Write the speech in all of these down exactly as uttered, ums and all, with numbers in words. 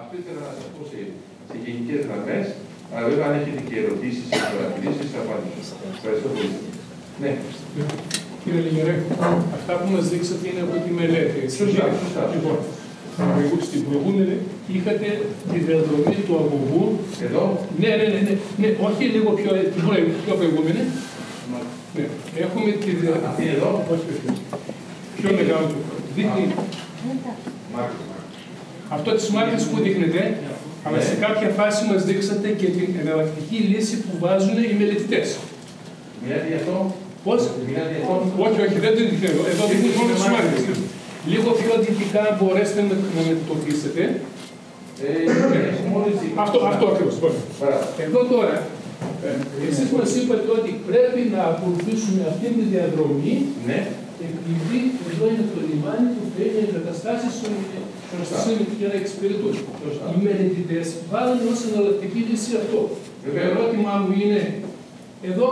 Αυτό ήθελα να σας πω σε, σε γενικές γραμμές, αλλά βέβαια αν έχετε και ερωτήσεις και παρατηρήσεις, θα απαντήσω. Ευχαριστώ πολύ. Ναι. Κύριε Λυγερέ, αυτά που μας δείξατε είναι από τη μελέτη. Σωστά, σωστά. Λοιπόν, στην προηγούμενη είχατε τη διαδρομή του αγωγού. Εδώ. Ναι, ναι, ναι, ναι, ναι. Όχι λίγο πιο, πιο προηγούμενη. Ναι. Έχουμε τη διαδρομή. Εδώ. Όχι, όχι. Πιο μεγάλο. Δείχνει. Αυτό της μάρκας που δείχνετε, yeah. αλλά σε κάποια φάση μας δείξατε και την εναλλακτική λύση που βάζουν οι μελετητές. Μιλάτε για αυτό. Πώς? Μιλάτε για αυτό. Όχι, όχι, δεν το δείχνω. Εδώ δείχνει μόνο τις μάρκες. Λίγο πιο δυτικά μπορέσετε να μετωπίσετε. Αυτό, αυτό ακριβώς. Εδώ τώρα, εσείς μας είπατε ότι πρέπει να ακολουθήσουμε αυτή τη διαδρομή, επειδή εδώ είναι το λιμάνι που παίρνει εγκαταστάσεις για να εξυπηρετούν. Οι μελετητές βάλουν ως εναλλακτική λύση αυτό. Το ερώτημά μου είναι, εδώ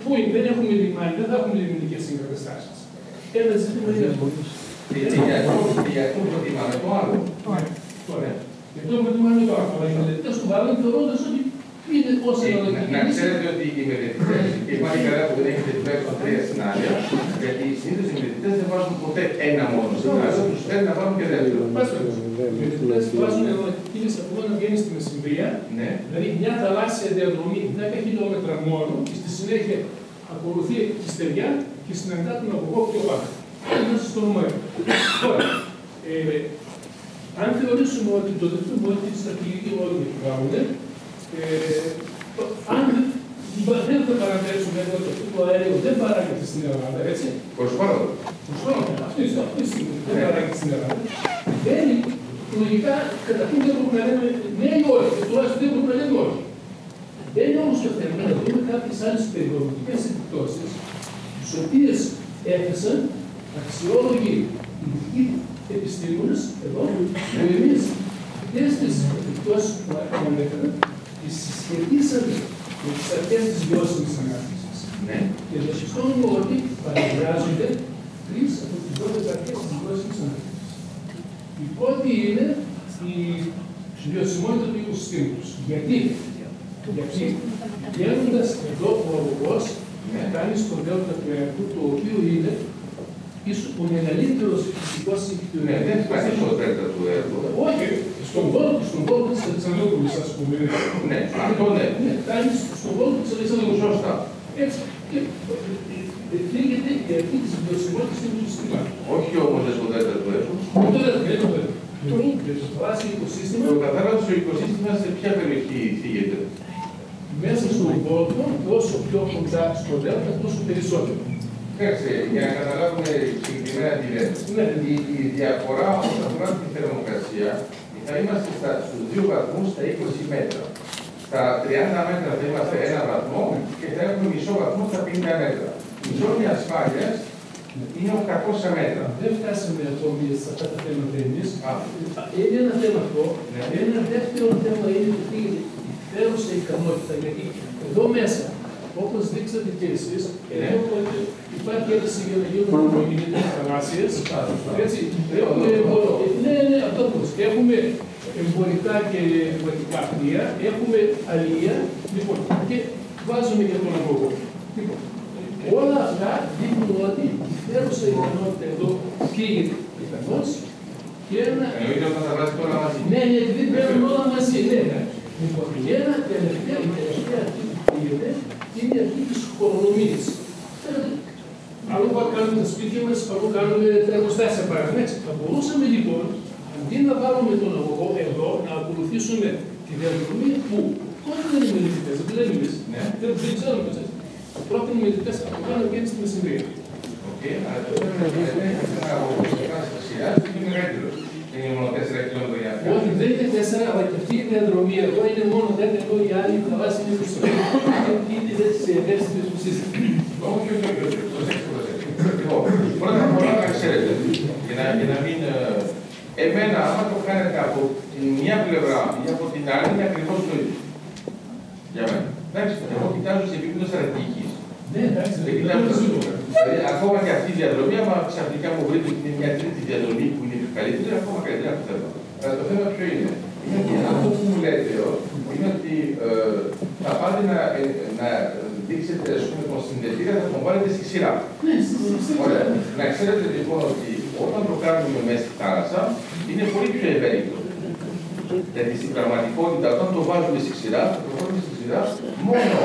που δεν έχουμε λιμάνι, δεν θα έχουμε λιμινικές εγκαταστάσεις. Ένα ζήτημα είναι αυτό. Γιατί προτιμάμε το άλλο. Γιατί προτιμάμε το άλλο. Αλλά οι μελετητές του βάλουν θεωρώντας ότι είναι ως εναλλακτική λύση. Να ξέρετε ότι οι μελετητές, και πάλι καλά που δεν έχετε τουλάχιστον τρία σενάρια, γιατί οι συνήθως οι μελετητές δεν βάζουν ποτέ ένα μόνο σενάριο, τους θέλουν να βάλουν και δεύτερο. Οι μελετητές βάζουν εναλλακτική λύση από εδώ να βγαίνει στη Μεσημβρία, δηλαδή μια θαλάσσια διαδρομή δέκα χιλιόμετρα μόνο, και στη συνέχεια ακολουθεί τη στεριά και συναντά τον αγωγό πιο πάνω. Είναι στο νούμερο. Τώρα, αν θεωρήσουμε ότι το δεύτερο μπορεί τη στρατηγική όλοι με κοιτάγονται, αν δεν θα παραμετρήσουμε εδώ το αυτό το αέριο, δεν παράγεται στην Ελλάδα, έτσι. Προσφάτω. Προσφάτω. Αυτή η στιγμή δεν παράγεται στην Ελλάδα. Δεν, λογικά, καταρχήν δεν μπορούμε να λέμε ναι ή όχι, και τουλάχιστον δεν μπορούμε να λέμε όχι. Δεν είναι όμως το θέμα να δούμε κάποιες άλλες περιβαλλοντικές επιπτώσεις, τις οποίες έθεσαν αξιόλογοι ειδικοί επιστήμονες εδώ, που εμείς αυτές τις επιπτώσεις που ανέφεραν τις συσχετίσαμε με τις αρχές της βιώσιμης ανάπτυξης. Και διαπιστώνουμε ότι παρεμβράζονται τρεις από τις δώδεκα αρχές της βιώσιμης ανάπτυξης. Η πρώτη είναι η βιωσιμότητα του οικοσυστήματος. Γιατί? Γιατί βγαίνοντας εδώ ο αγωγός να κάνει στον Δέλτα του Ιακού, το οποίο είναι ίσως ο μεγαλύτερος φυσικός συγκεκριμένος. Ναι, δεν υπάρχει στο Δέλτα του Ιακού. Όχι, στον κόλπο στον κόλπο της Αλεξανδρούπολης, ας πούμε. Ναι, αυτό ναι. Ναι, κάνει στον κόλπο της Αλεξανδρούπολης. Σωστά. Έτσι. Και δείχνεται η αρχή της βιωσιμότητας του οικοσυστήματος. Όχι όμως στο Δέλτα του Ιακού. Το Δέλτα του Ιακού. Το κατάλαβες το οικοσύστημα σε ποια περιοχή θίγεται. Μέσα στον κόσμο, όσο πιο κοντά στο δέλτα, τόσο περισσότερο. Κάτσε, για να καταλάβουμε συγκεκριμένα τι λέτε. Η διαφορά όσον αφορά τη θερμοκρασία θα είμαστε στους δύο βαθμούς στα είκοσι μέτρα. Στα τριάντα μέτρα θα είμαστε ένα βαθμό και θα έχουμε μισό βαθμό στα πενήντα μέτρα. Η ζώνη ασφάλειας είναι οκτακόσια μέτρα. Δεν φτάσαμε ακόμη σε αυτά τα θέματα εμείς. Είναι ένα θέμα αυτό. Ένα δεύτερο θέμα είναι ότι φέρουσε ικανότητα. Γιατί εδώ μέσα, όπως δείξατε και εσείς, εδώ υπάρχει ένταση για να γίνουν οικογενειακές θαλάσσιες. Έτσι. Ναι, ναι, αυτό πώς. Έχουμε εμπορικά και εμπορικά πλοία, έχουμε αλληλεία. Λοιπόν, και βάζουμε για τον αγωγό. Όλα αυτά δείχνουν ότι η φέρουσα ικανότητα εδώ φύγεται πιθανώς και ένα. Εννοείται όταν θα βάζει όλα μαζί. Ναι, ναι, δεν παίρνουν όλα μαζί. Ναι, ναι. Λοιπόν, και ένα τελευταίο, η τελευταία αρχή που φύγεται είναι η αρχή της χωρονομίας. Αλλού κάνουμε τα σπίτια μας, αλλού κάνουμε τα εργοστάσια παράδειγμα. Θα μπορούσαμε λοιπόν, αντί να βάλουμε τον αγωγό εδώ, να ακολουθήσουμε τη διαδρομή που όχι δεν είναι μελετητές, δεν λέμε εμείς. Δεν ξέρουμε πώς. Πρώτα οι μελετητές από πάνω βγαίνουν στη Μεσημβρία. Οκ, αλλά το είναι ένα αγωγό σε αστασία και μεγαλύτερο. Είναι μόνο τέσσερα χιλιόμετρα για αυτό. Όχι, δεν είναι τέσσερα, αλλά και αυτή η διαδρομή εδώ είναι μόνο δέκα ευρώ για άλλη που θα βάζει είναι προς το πίσω. Είναι σε ευαίσθητες ουσίες. Όχι, όχι, όχι, προσέξτε, προσέξτε. Πρώτα απ' όλα να ξέρετε, για να μην... Εμένα, άμα το κάνετε από την μια πλευρά ή από την άλλη, είναι ακριβώς το ίδιο. Για μένα. Εντάξει, εγώ κοιτάζω σε επίπεδο στρατηγικής. Ναι, εντάξει, δεν κοιτάζω τα σύνορα. Ακόμα και αυτή η διαδρομή, άμα ξαφνικά μου βρείτε ότι είναι μια τρίτη διαδρομή που είναι καλύτερη, ακόμα καλύτερα που θέλω. Αλλά το το θέμα ποιο είναι. Είναι ότι αυτό που μου λέτε είναι ότι ε, θα πάτε να, ε, να δείξετε τον συνδετήρα, θα τον βάλετε στη σειρά. Ναι, ωραία. Να ξέρετε λοιπόν ότι όταν το κάνουμε μέσα στη θάλασσα είναι πολύ πιο ευέλικτο. Γιατί στην πραγματικότητα όταν το βάλουμε στη σειρά, το βάλουμε στη σειρά μόνο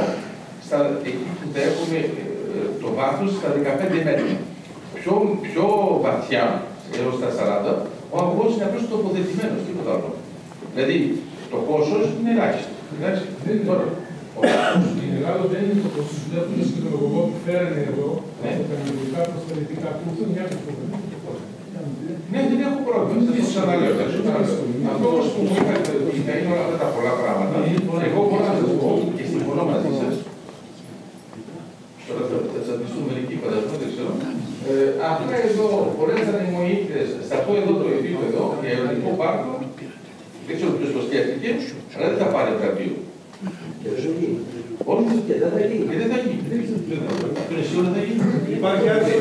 στα, εκεί που θα έχουμε το βάθος στα δεκαπέντε μέτρα. Πιο, πιο βαθιά, έως στα σαράντα, ο αγωγός είναι απλώς τοποθετημένος, τίποτα άλλο. Δηλαδή, το κόστος είναι ελάχιστο. Εντάξει, δεν είναι τώρα. Ο κόστος στην Ελλάδα δεν είναι το κόστος. Βλέπουν το σκηνολογικό που φέρανε εδώ, από τα ελληνικά προσφερειτικά που δεν έχουν πρόβλημα. Ναι, δεν έχω πρόβλημα. Δεν τους αναλέω. Αυτό όμως που μου είπατε είναι όλα αυτά τα πολλά πράγματα. Εγώ μπορώ να σας πω και συμφωνώ μαζί σας. Τώρα θα τσαντιστούν μερικοί φαντασμοί, δεν ξέρω. Αυτά εδώ μπορέσανε οι Μοΐκτες, σε αυτό εδώ το επίπεδο, για ερωτικό πάρκο, δεν ξέρω ποιος το σκέφτηκε, αλλά δεν θα πάρει βραβείο. Και δεν θα γίνει. Όχι, και δεν θα γίνει. Και δεν θα γίνει. Τον εσύ όλα θα γίνει. Υπάρχει άλλη.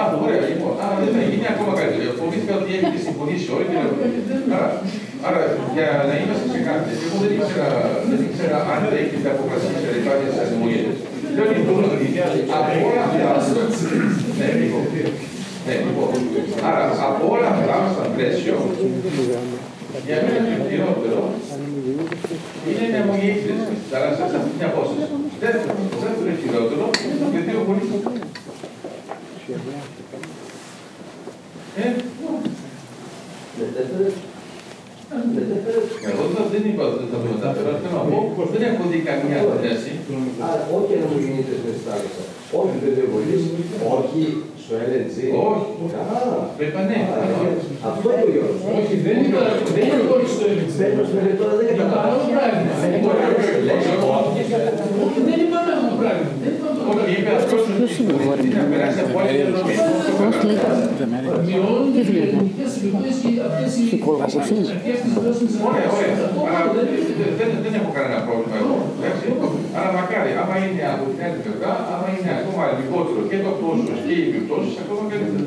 Α, ωραία, λοιπόν. Α, δεν θα γίνει ακόμα καλύτερα. Φοβήθηκα ότι έχετε συμφωνήσει όλοι και να το δείτε. Άρα, για να είμαστε σε κάτι, εγώ δεν ήξερα αν έχετε αποφασίσει να υπάρχει στις δημογένειες. Δεν λειτουργούν από όλα αυτά. Ναι, λοιπόν. Άρα, από όλα αυτά, σαν πλαίσιο, για μένα το χειρότερο είναι οι αμμονιέκτες της θάλασσας αυτή την απόσταση. Δεύτερον, το δεύτερο χειρότερο είναι το πεδίο πολίτου. Ε, εγώ δεν είπα ότι θα το μεταφέρω, αλλά θέλω να πω πως δεν έχω δει καμία θέση. Άρα, όχι αμμονιέκτες της θάλασσας, όχι πεδίο πολίτου, όχι στο ελ εν τζι. Όχι, πρέπει ναι. Αυτό είναι το γιο. Όχι, δεν είναι όλοι στο ελ εν τζι. Τώρα δεν είναι παράνομο πράγμα. Δεν είναι παράνομο πράγμα. Όχι, είπε αυτός ο συνεχόμενος να περάσει από άλλη δεδομένη. Μειώνουν τις ελληνικές συλλογές και αυτές οι δρόσεις. Ωραία, ωραία. Δεν έχω κανένα πρόβλημα εγώ. Αλλά μακάρι, άμα είναι από την άλλη πλευρά, άμα είναι ακόμα λιγότερο και το κόστος και οι επιπτώσεις, ακόμα καλύτερα.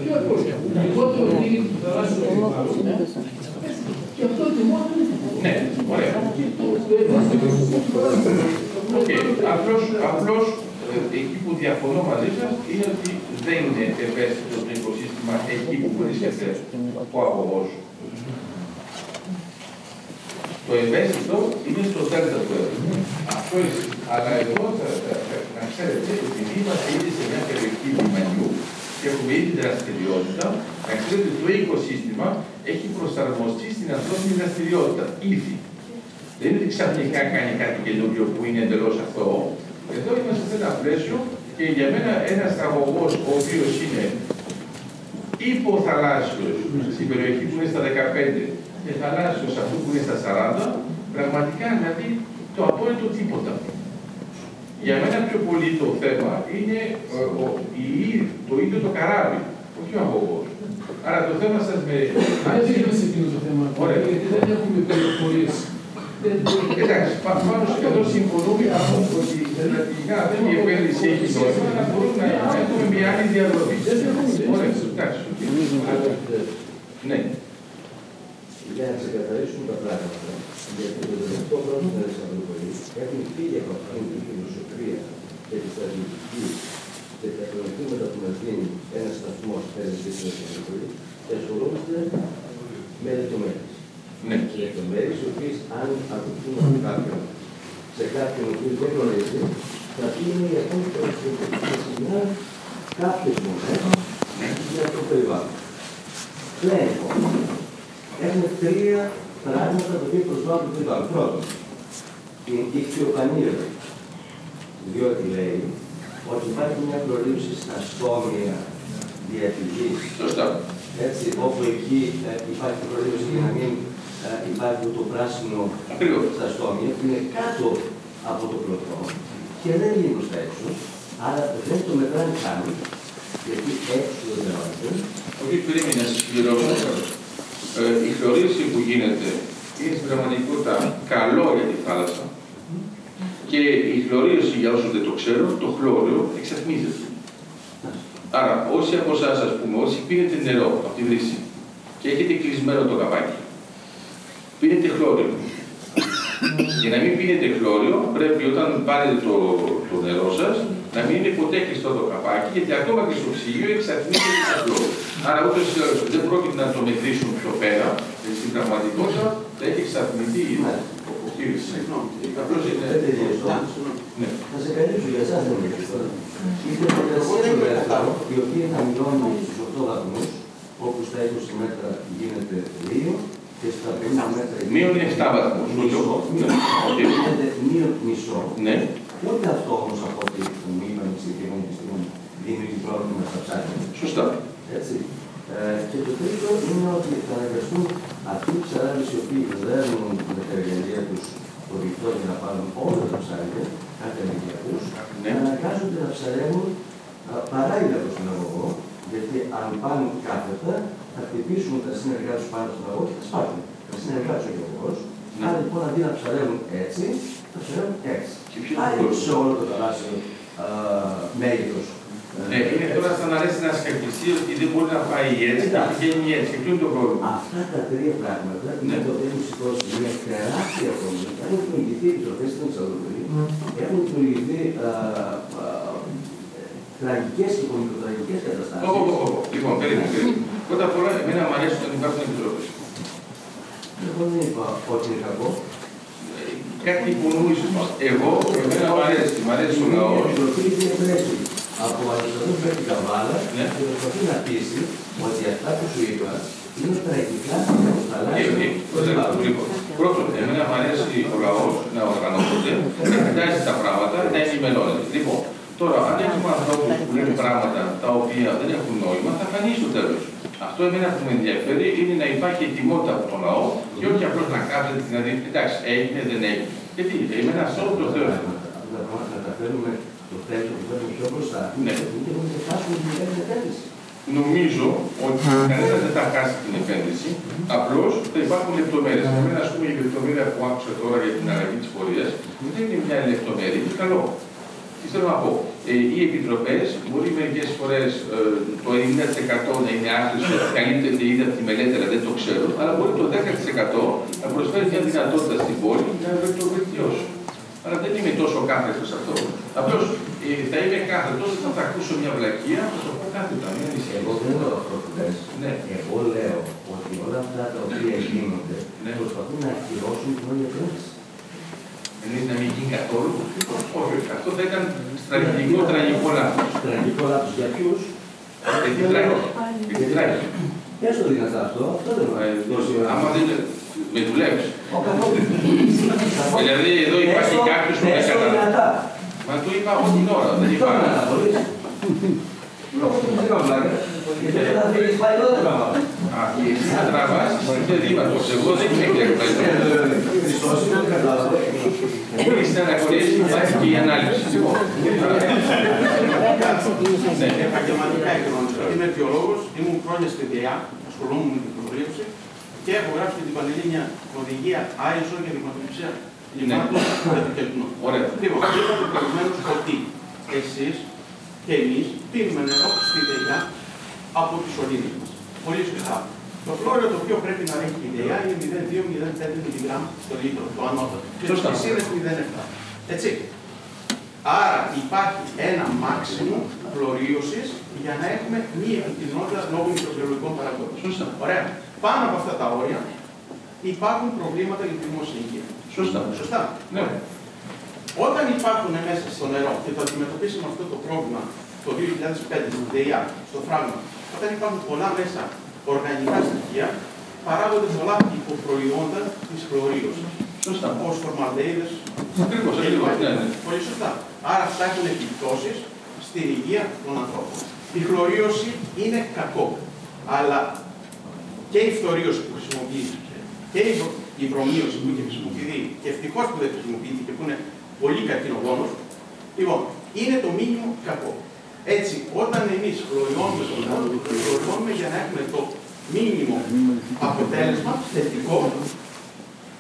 Λιγότερο είναι το τεράστιο πρόβλημα. Και αυτό το μόνο είναι. Ναι, ωραία. Απλώς εκεί που διαφωνώ μαζί σας είναι ότι δεν είναι ευαίσθητο το οικοσύστημα εκεί που βρίσκεται ο αγωγός. Το ευαίσθητο είναι στο τέλος του έργου. Αυτό είναι. Αλλά εδώ να ξέρετε ότι είμαστε ήδη σε μια περιοχή λιμανιού και έχουμε ήδη δραστηριότητα. Να ξέρετε ότι το οικοσύστημα έχει προσαρμοστεί στην ανθρώπινη δραστηριότητα. Ήδη. Δεν είναι ότι ξαφνικά κάνει κάτι καινούριο που είναι εντελώς αθώο. Εδώ είμαστε σε ένα πλαίσιο και για μένα ένας αγωγός ο οποίος είναι υποθαλάσσιος στην περιοχή που είναι στα δεκαπέντε και θαλάσσιος αυτού που είναι στα σαράντα, πραγματικά να δει το απόλυτο τίποτα. Για μένα πιο πολύ το θέμα είναι ο, η, το ίδιο το καράβι, όχι ο αγωγός. Άρα το θέμα σας με... Άρα δεν είμαστε εκείνο το θέμα, γιατί δεν έχουμε πληροφορίες. Εντάξει, πάνω σε αυτό συμφωνούμε ότι στρατηγικά δεν η επένδυση έχει νόημα, αλλά μπορούν να έχουμε μια άλλη διαδρομή. Ωραία, εντάξει. Ναι. Για να ξεκαθαρίσουμε τα πράγματα, γιατί το τελευταίο χρόνο της Θεσσαλονίκης έχουν φύγει από αυτήν την φιλοσοφία και τη στρατηγική και τα χρονικήματα που μας δίνει ένας σταθμός έναντι στην Θεσσαλονίκη και ασχολούμαστε με λεπτομέρειες. Ναι. Και λεπτομέρειες οι οποίες αν ακουστούν από κάποιον σε κάποιον ο οποίος δεν γνωρίζει, θα είναι η απόλυτα σημεία κάποιες μορφές για το περιβάλλον. Πλέον όμως, έχουμε τρία πράγματα τα οποία προσβάλλουν το περιβάλλον. Πρώτον, είναι η ιχθυοφανία. Διότι λέει ότι υπάρχει μια προλήψη στα στόμια διατηρητής. Σωστά. Έτσι, όπου εκεί ε, υπάρχει προλήψη για να μην υπάρχει το πράσινο στα στόμια που είναι κάτω από το πλωτό και δεν είναι προς τα έξω, άρα δεν το μετράνε καν, γιατί έξω δεν μετράνε. Όχι, πρέπει να συμπληρώσω. Η χλωρίδηση που γίνεται είναι στην πραγματικότητα καλό για τη θάλασσα και η χλωρίδηση, για όσους δεν το ξέρουν, το χλώριο εξαφνίζεται. Άρα, όσοι από εσάς, ας πούμε, όσοι πίνετε νερό από τη βρύση και έχετε κλεισμένο το καπάκι, πίνετε χλώριο. Για να μην πίνετε χλώριο, πρέπει όταν πάρετε το, το νερό σας, να μην είναι ποτέ κλειστό το καπάκι, γιατί ακόμα και στο ψυγείο εξαρτήνεται το χλώριο. Άρα ούτως ή άλλως δεν πρόκειται να το μετρήσουν πιο πέρα, γιατί στην πραγματικότητα θα έχει εξαρτηθεί η αποκήρυξη. Απλώς είναι... Θα σε καλύψω για εσάς, δεν είναι κλειστό. Είστε θερμοκρασίες του αερίου, οι οποίοι θα μειώνουν στους οκτώ βαθμούς, όπου στα είκοσι μέτρα γίνεται δύο, και στα πενήντα μέτρα γίνεται επτά βαθμούς. Μισό. Γίνεται μείον μισό. Και ούτε αυτό όμως από ό,τι μου είπαν οι συγκεκριμένοι στιγμή δίνει πρόβλημα στα ψάρια. Σωστά. Έτσι. Και το τρίτο είναι ότι θα αναγκαστούν αυτοί οι ψαράδες οι οποίοι δέρνουν με τα εργαλεία τους το βικτό για να πάρουν όλα τα ψάρια, κατεμεγιακούς, να αναγκάζονται να ψαρεύουν παράλληλα προς τον αγωγό, γιατί αν πάνε κάθετα θα χτυπήσουν τα συνεργά τους πάνω στον αγωγό και θα σπάσουν. Θα συνεργάζουν και ο αγωγός. Άρα λοιπόν αντί να ψαρεύουν έτσι, θα ψαρεύουν έτσι. Άρα σε όλο το θαλάσσιο μέγεθος. Ναι, είναι τώρα σαν να αρέσει να σκακιστεί ότι δεν μπορεί να πάει έτσι, να πηγαίνει έτσι. Ποιο είναι το πρόβλημα. Αυτά τα τρία πράγματα είναι το έχουν σηκώσει μια τεράστια πρόβλημα. Έχουν δημιουργηθεί επιτροπές στην Εξαδοτολή, έχουν δημιουργηθεί τραγικές και πολυτραγικές καταστάσεις. Όχι, όχι, όχι. Λοιπόν, περίμενε. Πρώτα απ' όλα, εμένα μου αρέσει όταν υπάρχουν επιτροπές. Εγώ δεν είπα ότι είναι κακό. Κάτι υπονοούσε. Εγώ, εμένα μου αρέσει. Μου αρέσει ο λαός. Από Αριστοτέλη μέχρι την Καβάλα, ναι. Και προσπαθεί να πείσει ότι αυτά που σου είπα είναι τραγικά στα λάθη. Λοιπόν, πρώτον, εμένα μου αρέσει ο λαός να οργανώνεται, να κοιτάζει τα πράγματα, να ενημερώνεται. Λοιπόν, τώρα, αν έχουμε ανθρώπους που λένε πράγματα τα οποία δεν έχουν νόημα, θα φανεί στο τέλος. Αυτό εμένα που με ενδιαφέρει είναι να υπάρχει ετοιμότητα από τον λαό και όχι απλώς να κάθεται να δει, εντάξει, έγινε, δεν έγινε. Γιατί εμένα αυτό το θέλω. Το τέλος που βλέπουμε πιο μπροστά, ναι. Και να ξεχάσουμε την μεγάλη επένδυση. Νομίζω ότι κανένας δεν θα χάσει την επένδυση, απλώς θα υπάρχουν λεπτομέρειες. Εμένα, ας πούμε, η λεπτομέρεια που άκουσα τώρα για την αλλαγή της πορείας, δεν είναι μια λεπτομέρεια, είναι καλό. Τι θέλω να πω. Ε, οι επιτροπές μπορεί μερικές φορές ε, το ενενήντα τοις εκατό να είναι άχρηστο, καλύπτεται ήδη από τη μελέτη, αλλά δεν το ξέρω, αλλά μπορεί το δέκα τοις εκατό να προσφέρει μια δυνατότητα στην πόλη να το βελτιώσει. Αλλά δεν είμαι τόσο κάθετο σε αυτό. Απλώς ε, θα είμαι κάθετο όταν θα ακούσω μια βλακεία, θα το πω κάθετα. Εγώ δεν λέω αυτό που λες. Ναι. Εγώ λέω ότι όλα αυτά τα οποία γίνονται ναι. Προσπαθούν να ακυρώσουν την όλη επένδυση. Εννοείς να μην γίνει καθόλου. Όχι, αυτό θα ήταν στρατηγικό τραγικό λάθος. Τραγικό λάθος για ποιους? Γιατί τράγει. Για σου το δυνατά αυτό, αυτό δεν είναι. Με δουλεύει. Δηλαδή εδώ υπάρχει κάποιος που δεν καταλαβαίνει. Μα του είπα όλη την ώρα, δεν υπάρχει. Εσύ θα τραβάς, δεν δίπατος. Εγώ δεν είμαι εκλεγμένος. Μπορεί στην ανακολία σου υπάρχει και η ανάλυση. Επαγγελματικά οικονομικά. Είμαι βιολόγος, ήμουν χρόνια στη ΔΕΑ, ασχολούμουν με την προβλέψη. Και έχω γράψει την Πανελλήνια οδηγία άι ες ο για δειγματοληψία λιμάτων κατοικιωτικών. Ωραία. Λοιπόν, είπατε προηγουμένως ότι εσείς και εμείς πίνουμε νερό στη ΔΕΙΑ από τις σωλήνες μας. Πολύ σωστά. Το χλώριο το οποίο πρέπει να έχει η ΔΕΙΑ είναι μηδέν κόμμα δύο μηδέν πέντε μιλιγράμμ στο λίτρο, το ανώτατο. Εσύ είναι μηδέν κόμμα επτά. Έτσι. Άρα υπάρχει ένα μάξιμο χλωρίωσης για να έχουμε μία κοινότητα λόγω μικροβιολογικών παραγόντων. Σωστά. Ωραία. Πάνω από αυτά τα όρια υπάρχουν προβλήματα για τη δημόσια υγεία. Σωστά. Σωστά. Ναι. Όταν υπάρχουν μέσα στο νερό και το αντιμετωπίσαμε αυτό το πρόβλημα το δύο χιλιάδες πέντε στην ΔΕΙΑ, στο φράγμα, όταν υπάρχουν πολλά μέσα οργανικά στοιχεία, παράγονται πολλά υποπροϊόντα τη χλωρίωσης. Σωστά. Ως φορμαλδεΐδες. Ακριβώς. Πολύ σωστά. Άρα αυτά έχουν επιπτώσεις στην υγεία των ανθρώπων. Η χλωρίωση είναι κακό. Αλλά και η φθορίωση που χρησιμοποιήθηκε και η βρωμίωση που είχε χρησιμοποιηθεί, και ευτυχώς που δεν χρησιμοποιήθηκε, που είναι πολύ καρκινογόνος, λοιπόν, είναι το μήνυμα κακό. Έτσι, όταν εμείς χλωριώνουμε τον νερό, χλωριώνουμε για να έχουμε το μήνυμο αποτέλεσμα, θετικό,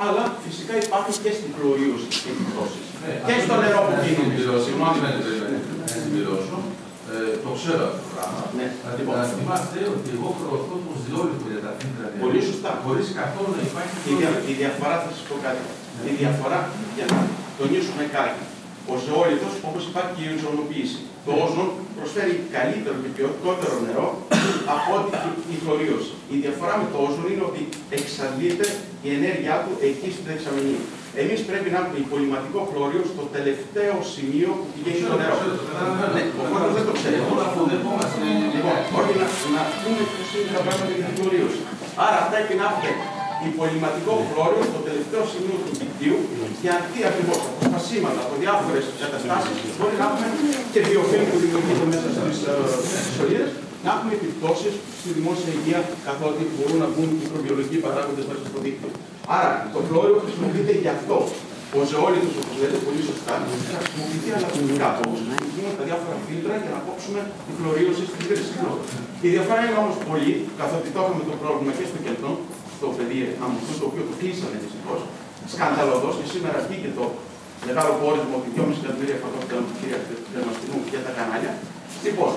αλλά φυσικά υπάρχουν και στην χλωρίωση επιπτώσεις. Και στο νερό που πίνουμε. Συγγνώμη να συμπληρώσω. Ε, το ξέρω αυτό το πράγμα. Ναι. Να λοιπόν, θυμάστε ότι εγώ προωθώ του διόλου για τα φύντρα. Πολύ σωστά. Χωρίς καθόλου να υπάρχει. Η, δια, η διαφορά, θα σας πω κάτι. Ναι. Η διαφορά, για να τονίσουμε κάτι. Ο ζεόλιτος, όπως υπάρχει και η οζονοποίηση. Το όζον προσφέρει καλύτερο και ποιοτικότερο νερό από ό,τι η χλωρίωση. Η διαφορά με το όζον είναι ότι εξαντλείται η ενέργειά του εκεί στην δεξαμενή. Εμείς πρέπει να έχουμε υπολοιματικό χλώριο στο τελευταίο σημείο που πηγαίνει το νερό. Ο κόσμος δεν το ξέρει. Λοιπόν, όχι να πούμε ποιος είναι τα πράγματα για την χλωρίωση. Άρα πρέπει να έχουμε υπολοιματικό χλώριο στο τελευταίο σημείο του δικτύου, γιατί ακριβώς από τα σήματα, από διάφορες καταστάσεις, μπορεί να έχουμε και βιοφίλ που δημιουργείται μέσα στις σωλίδες, να έχουμε επιπτώσεις στη δημόσια υγεία, καθότι μπορούν να βγουν μικροβιολογικοί παράγοντες μέσα στο δίκτυο. Άρα το χλώριο χρησιμοποιείται γι' αυτό. Ο ζεόλιτος, όπως λέτε πολύ σωστά, θα χρησιμοποιηθεί ανατομικά, όπως χρησιμοποιούμε τα διάφορα φίλτρα για να κόψουμε τη χλωρίωση στην ίδρυση. Η διαφορά είναι όμως πολύ, καθότι το έχουμε το πρόβλημα και στο κέντρο, στο πεδίο αμυντικού, το οποίο το κλείσανε δυστυχώς, σκανδαλωδώς, και σήμερα βγήκε το μεγάλο πόρισμα ότι δυόμισι εκατομμύρια φαγόντων κρεμαστικού για τα κανάλια. Λοιπόν,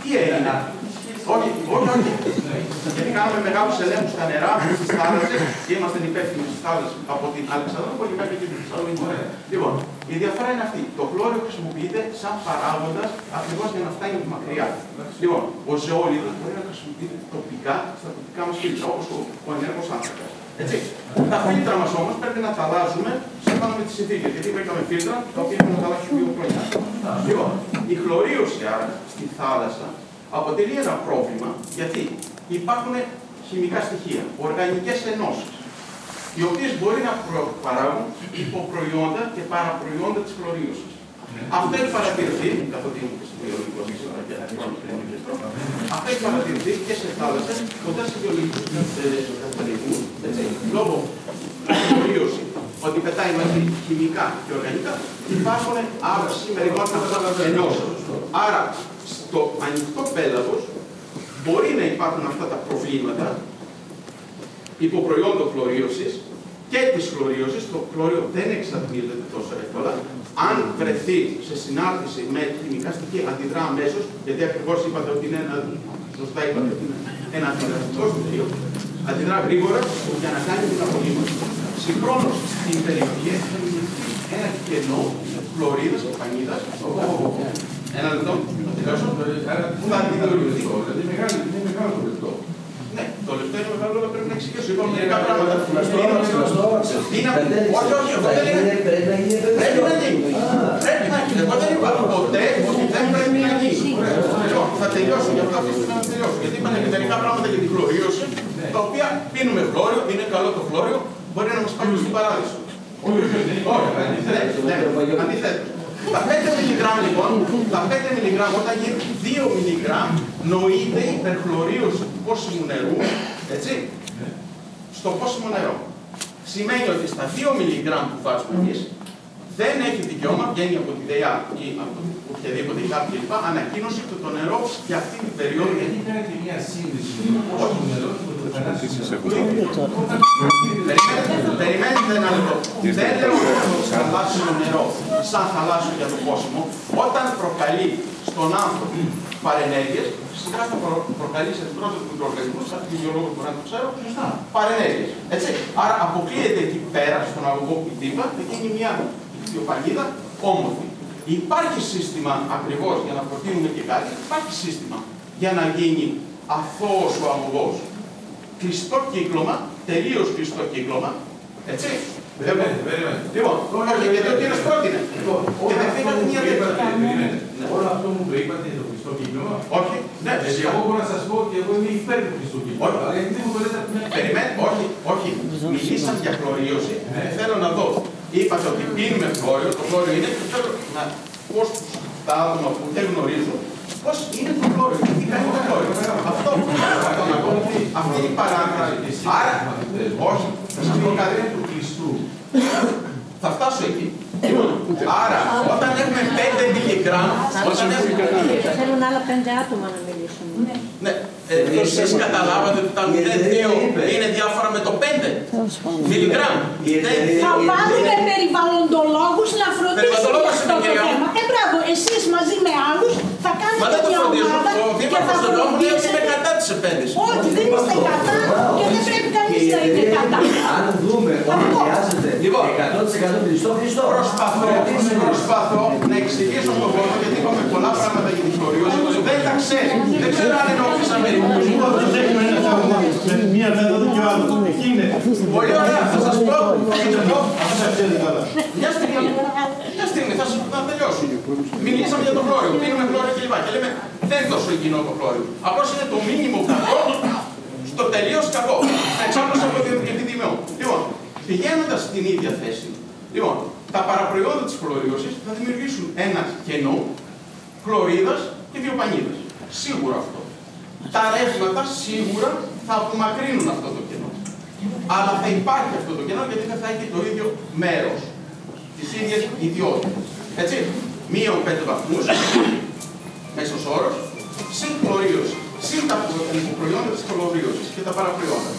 τι έγινε, όχι, όχι, όχι. Γιατί κάναμε μεγάλους ελέγχους στα νερά, στις θάλασσες, και είμαστε υπεύθυνοι στις θάλασσες από την Αλεξανδρούπολη μέχρι και την Θεσσαλονίκη. Λοιπόν, η διαφορά είναι αυτή. Το χλώριο χρησιμοποιείται σαν παράγοντας ακριβώς για να φτάνει μακριά. Λοιπόν, ο ζεόλιτος μπορεί να χρησιμοποιείται τοπικά στα τοπικά μας φίλτρα, όπως ο ενέργος άνθρακας. Έτσι. Τα φίλτρα μας όμως πρέπει να τα αλλάζουμε σύμφωνα με τις συνθήκες. Γιατί βρήκαμε φίλτρα τα οποία πρέπει να τα αλλάξουμε δύο χρόνια. Λοιπόν, η χλωρίωση άρα στη θάλασσα αποτελεί ένα πρόβλημα, γιατί υπάρχουν χημικά στοιχεία, οργανικές ενώσεις, οι οποίες μπορεί να παράγουν υποπροϊόντα και παραπροϊόντα της χλωρίωσης. Αυτό έχει παρατηρηθεί, καθότι ήμουν και στην βιολογική σύμφωνα και αυτό έχει παρατηρηθεί και σε θάλασσες κοντά σε βιολογικούς καταληγούς, έτσι, λόγω χλωρίωση, ότι πετάει μαζί χημικά και οργανικά, υπάρχουν άρα σήμερα ενώσεις. Άρα, στο ανοιχτό πέλαγος μπορεί να υπάρχουν αυτά τα προβλήματα υποπροϊόντων χλωρίωσης και της χλωρίωσης. Το χλωρίο δεν εξαντλείται τόσο εύκολα. Αν βρεθεί σε συνάρτηση με χημικά στοιχεία, αντιδρά αμέσως, γιατί ακριβώς είπατε ότι είναι ένα, σωστά είπατε ότι είναι ένα αντιδραστικό στοιχείο, αντιδρά γρήγορα για να κάνει την απολύμανση. Συγχρόνως στην περιοχή θα δημιουργηθεί ένα κενό χλωρίδας και πανίδας. Ένα λεπτό, που θα αντιδρομηθεί. Είναι μεγάλο το λεπτό. Ναι, το λεπτό είναι μεγάλο, αλλά πρέπει να εξηγήσω. Είπαμε μερικά πράγματα. Όχι, όχι, εγώ δεν είμαι. Πρέπει να γίνει. Πρέπει να γίνει. Εγώ δεν είπα ποτέ ότι δεν πρέπει να γίνει. Θα τελειώσω για αυτά που ήθελα να τελειώσω. Γιατί είπαμε μερικά πράγματα για την χλωρίωση, τα οποία πίνουμε χλώριο, είναι καλό το χλώριο, μπορεί να μας πάει στην παράδεισο. Όχι, αντιθέτως. Τα πέντε μιλιγκράμμ λοιπόν, τα πέντε μιλιγκράμμ όταν γίνει δύο μιλιγκράμμ νοείται υπερχλωρίωση του πόσιμου νερού, έτσι, στο πόσιμο νερό. Σημαίνει ότι στα δύο μιλιγκράμμ που βάζουμε δεν έχει δικαίωμα, βγαίνει από τη ΔΕΙΑ ή από οποιαδήποτε ΙΚΑΠ κλπ. Ανακοίνωση του το νερό για αυτή την περίοδο. Γιατί κάνει και μια σύνδεση του πόσιμου νερού και του θαλάσσιου. Περιμένετε ένα λεπτό. Δεν λέω θαλάσσιο νερό σαν θαλάσσιο για το πόσιμο. Όταν προκαλεί στον άνθρωπο παρενέργειες, φυσικά θα προκαλεί σε πρώτο του οργανισμού, σαν φυσιολόγο μπορεί να το ξέρω, παρενέργειες. Έτσι. Άρα αποκλείεται εκεί πέρα στον αγωγό που είπα, θα γίνει μια ικτιοπαγίδα όμορφη. Υπάρχει σύστημα, ακριβώς για να προτείνουμε και κάτι, υπάρχει σύστημα για να γίνει αθώος ο αγωγός. Κλειστό κύκλωμα, τελείως κλειστό κύκλωμα, έτσι. Περιμένετε, περιμένετε. Λοιπόν, γιατί ο κύριος πρότεινε. Και δεν φύγατε μια διαφορά. Όλο αυτό μου το είπατε για το κλειστό κύκλωμα. Όχι, ναι, εσύ. Εγώ μπορώ να σας πω ότι εγώ είμαι υπέρ του κλειστού κύκλωμα. Αλλά γιατί μου το λέτε από την αρχή. Περιμένετε, όχι, όχι. Μιλήσαν για χλωρίωση. Θέλω να δω. Είπατε ότι πίνουμε χλώριο, το χλώριο είναι. Θέλω να πω στα άτομα που δεν γνωρίζω πώς είναι το χλώριο. Τι κάνει το χλώριο. Αυτό που θέλω να πω. Αυτή η παράγραφη. Άρα, όχι, θα σας πω κάτι του κλειστού. Θα φτάσω εκεί. Άρα, όταν έχουμε πέντε μιλιγκράμμ, όταν έχουμε... Θέλουν άλλα πέντε άτομα να μιλήσουν. Ναι. Εσείς καταλάβατε ότι τα μηδέν κόμμα δύο είναι διάφορα με το πέντε μιλιγκράμμ. Θα βάλουμε περιβαλλοντολόγους να φροντίσουν αυτό το θέμα. Ε, μπράβο. εσείς μαζί με άλλους θα κάνετε μια ομάδα και θα φροντίσετε. Όχι, δεν είστε κατά και δεν πρέπει κανείς να είναι κατά. Αν δούμε ότι χρειάζεται εκατό τοις εκατό πιστό Χριστό. Προσπαθώ να εξηγήσω στον κόσμο, γιατί είπαμε πολλά πράγματα για την χωρίωση. Δεν τα ξέρει. Δεν ξέρω αν εννοούσαμε μερικούς. Δεν έχουμε ένα θέμα με μία μέθοδο και ο άλλος. Εκεί είναι. Πολύ ωραία, θα σας πω. Μια στιγμή. Μια στιγμή, θα τελειώσω. Μιλήσαμε για το χλώριο. Πίνουμε χλώριο κλπ. Και λέμε δεν είναι τόσο υγιεινό το χλώριο. Απλώς είναι το μήνυμο κακό στο τελείως κακό. Στην εξάπλωση από την επιδημία. Λοιπόν, πηγαίνοντας στην ίδια θέση, λοιπόν, τα παραπροϊόντα της χλωρίωσης θα δημιουργήσουν ένα κενό χλωρίδας και βιοπανίδας. Σίγουρα αυτό. Τα ρεύματα σίγουρα θα απομακρύνουν αυτό το κενό. Αλλά θα υπάρχει αυτό το κενό γιατί θα έχει το ίδιο μέρος. Τις ίδιες ιδιότητες. Έτσι. Μείον πέντε βαθμούς, μέσος όρος, συν χλωρίωση, συν τα προϊόντα της χλωρίωσης και τα παραπροϊόντα.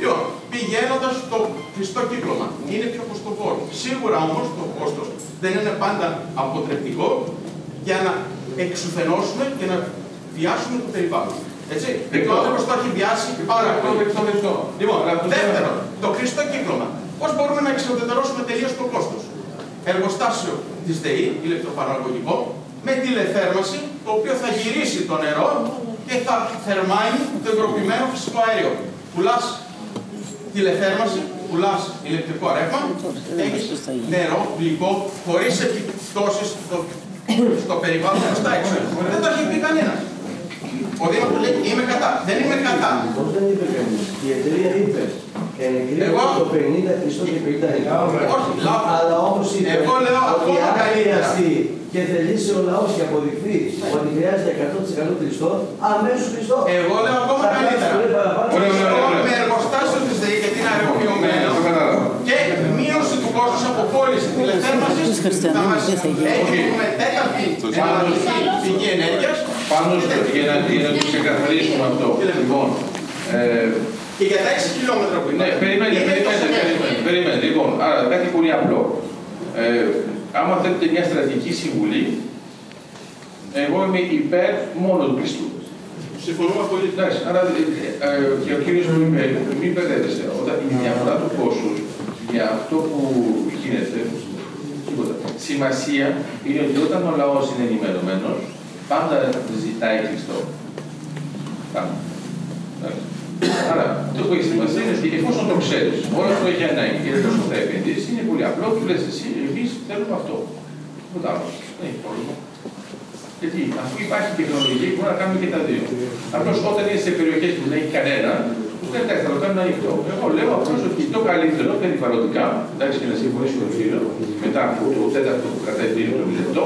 Λοιπόν, πηγαίνοντας στο κλειστό κύκλωμα, είναι πιο κοστοβόρο. Σίγουρα όμως το κόστος δεν είναι πάντα αποτρεπτικό για να εξουθενώσουμε και να βιάσουμε το περιβάλλον. Έτσι. Γιατί ο άνθρωπος το έχει βιάσει πάρα πολύ. Λοιπόν, δεύτερο, το κλειστό κύκλωμα. Πώς μπορούμε να εξουδετερώσουμε τελείως το κόστος. Εργοστάσιο της ΔΕΗ, ηλεκτροπαραγωγικό, με τηλεθέρμανση, το οποίο θα γυρίσει το νερό και θα θερμάνει το υγροποιημένο φυσικό αέριο. Πουλάς τηλεθέρμανση, πουλάς ηλεκτρικό ρεύμα, έχεις νερό, γλυκό, χωρίς επιπτώσεις στο, στο περιβάλλον προς τα έξω. Δεν το έχει πει κανένας. Ο Δήμαρχος λέει είμαι κατά. Δεν είμαι κατά. Πώς δεν είπε κανείς. Η εταιρεία είπε. Εγώ το πενήντα τοις εκατό και πενήντα τοις εκατό. Αλλά όμως είπε ότι αν χρειαστεί και θελήσει ο λαός και αποδειχθεί ότι χρειάζεται εκατό τοις εκατό πιστό, αμέσως πιστό. Εγώ λέω ακόμα καλύτερα. Με εργοστάσιο της ΔΕΗ γιατί είναι αεροποιημένο και μείωση του κόστους αποπόλησης τηλεθέρμανσης θα μας έχουμε τέταρτη πηγή ενέργειας. Πάνω στο για να το ξεκαθαρίσουμε αυτό. Λοιπόν, και για τα έξι χιλιόμετρα που είναι. Ναι, περιμένετε, περιμένετε, περιμένετε. Λοιπόν, άρα κάτι πολύ απλό. Ε, άμα θέλετε μια στρατηγική συμβουλή, εγώ είμαι υπέρ μόνο του πιστού. Συμφωνούμε πολύ. Εντάξει, άρα ε, ε, και ο κύριος μου είπε, μην μπερδεύεστε. Όταν η διαφορά του κόστους για αυτό που γίνεται, τίποτα. Σημασία είναι ότι όταν ο λαός είναι ενημερωμένος, πάντα ζητάει κλειστό. Πάμε. Άρα, το που έχει σημασία είναι ότι εφόσον το ξέρεις, όλο αυτό έχει ανάγκη και εφόσον θα επενδύσεις, είναι πολύ απλό και λες εσύ, εμείς θέλουμε αυτό. Τίποτα άλλο. Δεν έχει πρόβλημα. Γιατί αφού υπάρχει τεχνολογία, μπορούμε να κάνουμε και τα δύο. Απλώς όταν είναι σε περιοχές που δεν έχει κανένα, δεν θα το κάνουν ανοιχτό. Εγώ λέω απλώς ότι το καλύτερο περιβαλλοντικά, εντάξει και να συμφωνήσουμε με τον κύριο, μετά από το τέταρτο που κατέβει το λεπτό,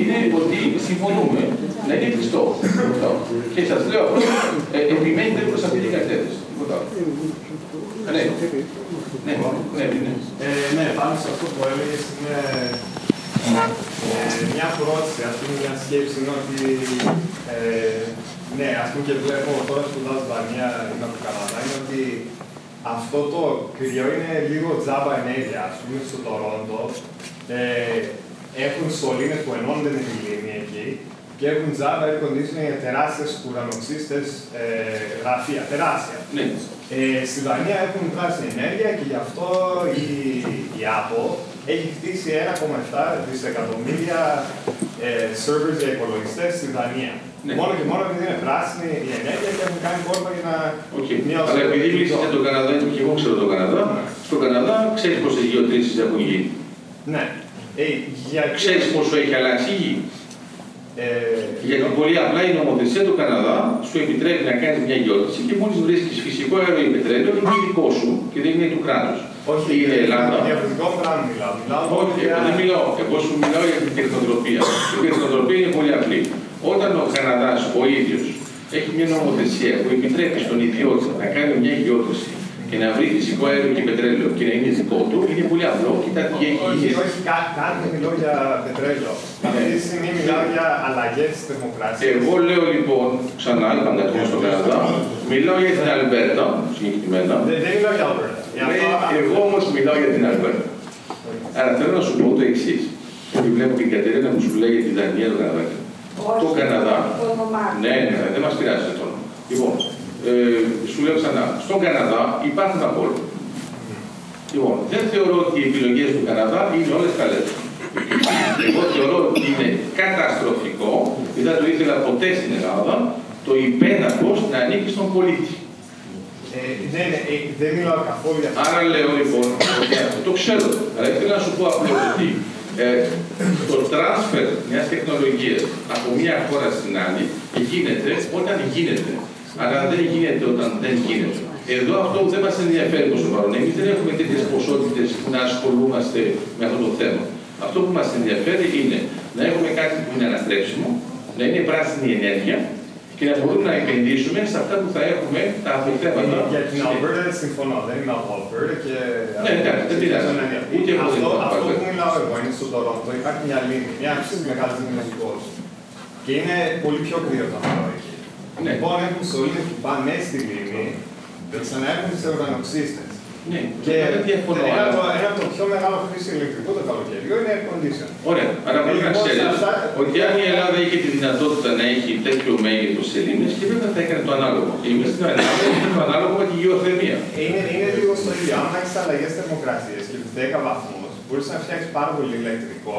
είναι ότι συμφωνούμε να είναι κλειστό. Και σας λέω απλώς, επιμένετε προς αυτή την κατεύθυνση. Ναι, ναι, ναι. Ναι, πάνω σε αυτό που έλεγες είναι μια πρόθεση, ας πούμε, μια σκέψη είναι ότι ναι, ας πούμε και βλέπω τώρα σπουδάζω Δανία, είμαι από Καναδά, είναι ότι αυτό το κρύο είναι λίγο τζάμπα ενέργεια. Ας πούμε στο Τορόντο ε, έχουν σωλήνες που ενώνονται με τη λίμνη εκεί και έχουν τζάμπα air conditioning για τεράστιες ουρανοξύστες ε, γραφεία, τεράστια. Ναι. Ε, στη Δανία έχουν πράσινη ενέργεια και γι' αυτό η, η Apple έχει χτίσει ένα κόμμα επτά δισεκατομμύρια ε, servers για υπολογιστές στη Δανία. Ναι. Μόνο και μόνο επειδή είναι πράσινη η ενέργεια και έχουν κάνει κόρμα για να okay. μειώσουν. Αλλά επειδή μιλήσατε για τον Καναδά, και εγώ ξέρω τον Καναδά, στον Καναδά ξέρεις πόσες γεωτρήσεις έχουν γίνει. Ναι. Ε, για... Ξέρεις πόσο έχει αλλάξει η γη. Ε... Γιατί πολύ απλά η νομοθεσία του Καναδά σου επιτρέπει να κάνεις μια γεώτρηση και μόλις βρίσκεις φυσικό αέριο ή πετρέλαιο, είναι δικό σου και δεν είναι του κράτους. Όχι, η Ελλάδα. Διαφορετικό πράγμα μιλάω. μιλάω Όχι, για... εγώ δεν μιλάω. Εγώ σου μιλάω για την τεχνοτροπία. Η τεχνοτροπία είναι πολύ απλή. Όταν ο Καναδάς ο ίδιος έχει μια νομοθεσία που επιτρέπει στον ιδιότητα να κάνει μια γεώτρηση και να βρει φυσικό αέριο και πετρέλαιο και να είναι δικό του, είναι πολύ απλό. Κοίτα τι έχει γίνει. Όχι, κάτι μιλώ για πετρέλαιο. Αυτή τη στιγμή μιλάω για αλλαγές της θερμοκρασίας. Εγώ λέω λοιπόν, ξανά, πάντα το στον Καναδά, μιλάω για την Αλμπέρτα, συγκεκριμένα. Δεν μιλάω για Αλμπέρτα. Εγώ όμως μιλάω για την Αλμπέρτα. Άρα θέλω να σου πω το εξής. Και βλέπω την Κατερίνα που σου λέγει την Δανία του Καναδά. Το Καναδά. Ναι, ναι, δεν μας πειράζει αυτό. Λοιπόν, ε, σου λέω ξανά, στον Καναδά υπάρχουν τα πόλη. Λοιπόν, δεν θεωρώ ότι οι επιλογές του Καναδά είναι όλες καλές. Εγώ θεωρώ ότι είναι καταστροφικό, δεν θα το ήθελα ποτέ στην Ελλάδα, το υπέναχος να ανήκει στον πολίτη. Ε, ναι, ναι, ε, δεν μιλάω καθόλου για αυτό. Άρα λέω λοιπόν, το ξέρω, αλλά ήθελα να σου πω απλώς ότι ε, το transfer μιας τεχνολογίας από μια χώρα στην άλλη γίνεται όταν γίνεται, αλλά δεν γίνεται όταν δεν γίνεται. Εδώ αυτό δεν μας ενδιαφέρει τόσο παρόν. Εμείς δεν έχουμε τέτοιες ποσότητες να ασχολούμαστε με αυτό το θέμα. Αυτό που μας ενδιαφέρει είναι να έχουμε κάτι που είναι αναστρέψιμο, να είναι πράσινη ενέργεια και να μπορούμε να επενδύσουμε σε αυτά που θα έχουμε τα αποθέματα. Για την Αλμπέρτα δεν συμφωνώ, δεν είμαι από Αλμπέρτα και... Ναι, εντάξει, δεν πειράζει. Ούτε εγώ δεν είμαι. Αυτό που μιλάω εγώ είναι στο Τορόντο, υπάρχει μια λίμνη, μια αξίζει μεγάλη δημιουργικός. Και είναι πολύ πιο κρύο το νερό εκεί. Λοιπόν, έχουν σωλήνες που πάνε στη λίμνη και ξαναέρχονται σε οργανοξύστες. Ναι, και ένα από τα πιο μεγάλα χρήση ηλεκτρικού το καλοκαίρι είναι air condition. Ωραία, αλλά πρέπει να ξέρεις ότι αν η Ελλάδα είχε τη δυνατότητα να έχει τέτοιο μέγεθος σελήνες και βέβαια θα έκανε το ανάλογο. Και εμείς στην Ελλάδα έχουμε το ανάλογο με τη γεωθερμία. Είναι λίγο στο ίδιο. Αν έχεις αλλαγές θερμοκρασίας και δέκα βαθμούς, μπορείς να φτιάξεις πάρα πολύ ηλεκτρικό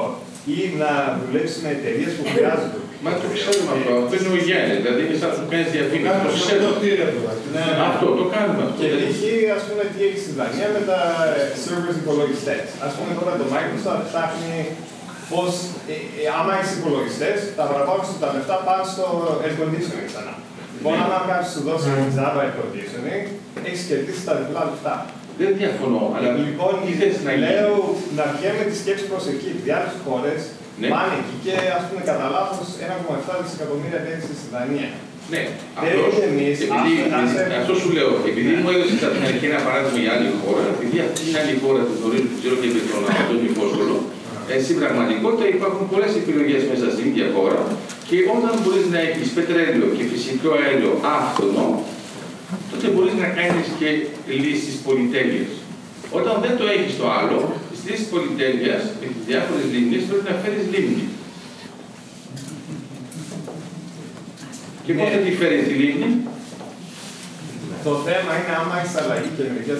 ή να δουλέψεις με εταιρείες που χρειάζονται. Μα το ξέρουμε αυτό, αυτό είναι ο Γιάννης, δηλαδή είναι σαν να κάνεις διαφήμιση. Το ξέρουμε αυτό, το κάνουμε αυτό. Και εκεί, ας πούμε, τι έχει στη Δανία με τα servers υπολογιστές. Ας πούμε τώρα το Microsoft ψάχνει πως, άμα έχεις υπολογιστές, τα παραπάνω τα λεφτά πάνε στο air conditioning ξανά. Λοιπόν, άμα κάποιος σου δώσει Java air conditioning, έχεις κερδίσει τα διπλά λεφτά. Δεν διαφωνώ, αλλά λοιπόν, λέω να βγαίνουμε τη σκέψη προς εκεί, οι άλλες χώρες πάνε εκεί και ας πούμε κατά λάθος ένα κόμμα επτά δισεκατομμύρια επένδυση στη Δανία. Ναι, αυτό σου λέω. Επειδή μου έδωσε στην αρχή ένα παράδειγμα για άλλη χώρα, επειδή αυτή είναι άλλη χώρα που γνωρίζουν ξέρω και με τον Αντώνιο Φόσκολο, στην πραγματικότητα υπάρχουν πολλές επιλογές μέσα στην ίδια χώρα και όταν μπορείς να έχεις πετρέλαιο και φυσικό αέριο άφθονο, τότε μπορείς να κάνεις και λύσεις πολυτέλειας. Όταν δεν το έχεις το άλλο, στις λύσεις πολυτέλειας, με τις διάφορες λίμνες, πρέπει να φέρεις λίμνη. Και πώς θα τη φέρεις τη λίμνη? Το θέμα είναι άμα έχεις αλλαγή και μερικές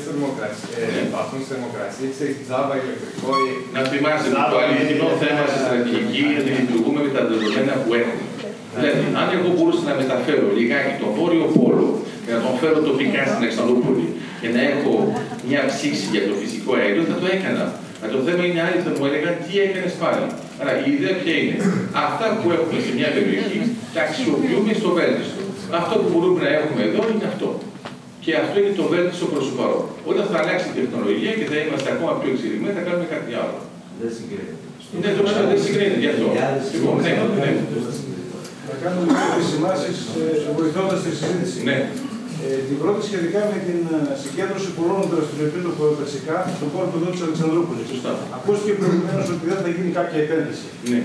βαθμού θερμοκρασίας, έχεις τζάμπα ηλεκτρικό ή... Να θυμάσαι ότι το αληθινό θέμα στη στρατηγική είναι ότι λειτουργούμε με τα δεδομένα που έχουμε. Δηλαδή, αν εγώ μπορούσα να μεταφέρω λιγάκι τον Βόρειο Πόλο και να τον φέρω τοπικά στην Αλεξανδρούπολη και να έχω μια ψήξη για το φυσικό αέριο, θα το έκανα. Αλλά το θέμα είναι άλλο, θα μου έλεγαν τι έκανε πάλι. Άρα η ιδέα ποια είναι. Αυτά που έχουμε σε μια περιοχή τα αξιοποιούμε στο βέλτιστο. Αυτό που μπορούμε να έχουμε εδώ είναι αυτό. Και αυτό είναι το βέλτιστο προς το παρόν. Όταν θα αλλάξει η τεχνολογία και θα είμαστε ακόμα πιο εξελιγμένοι, θα κάνουμε κάτι άλλο. Δεν συγκρίνεται. Ναι, το ξέρω, δεν συγκρίνεται γι' αυτό. Λοιπόν, ναι, ναι. Θα κάνω δύο επισημάνσεις βοηθώντας τη συζήτηση. Ναι. Ε, την πρώτη σχετικά με την συγκέντρωση πολλών δραστηριοτήτων χωροταξικά στον χώρο εδώ της Αλεξανδρούπολης. Ακούστηκε προηγουμένως ότι δεν θα γίνει κάποια επένδυση. Ναι.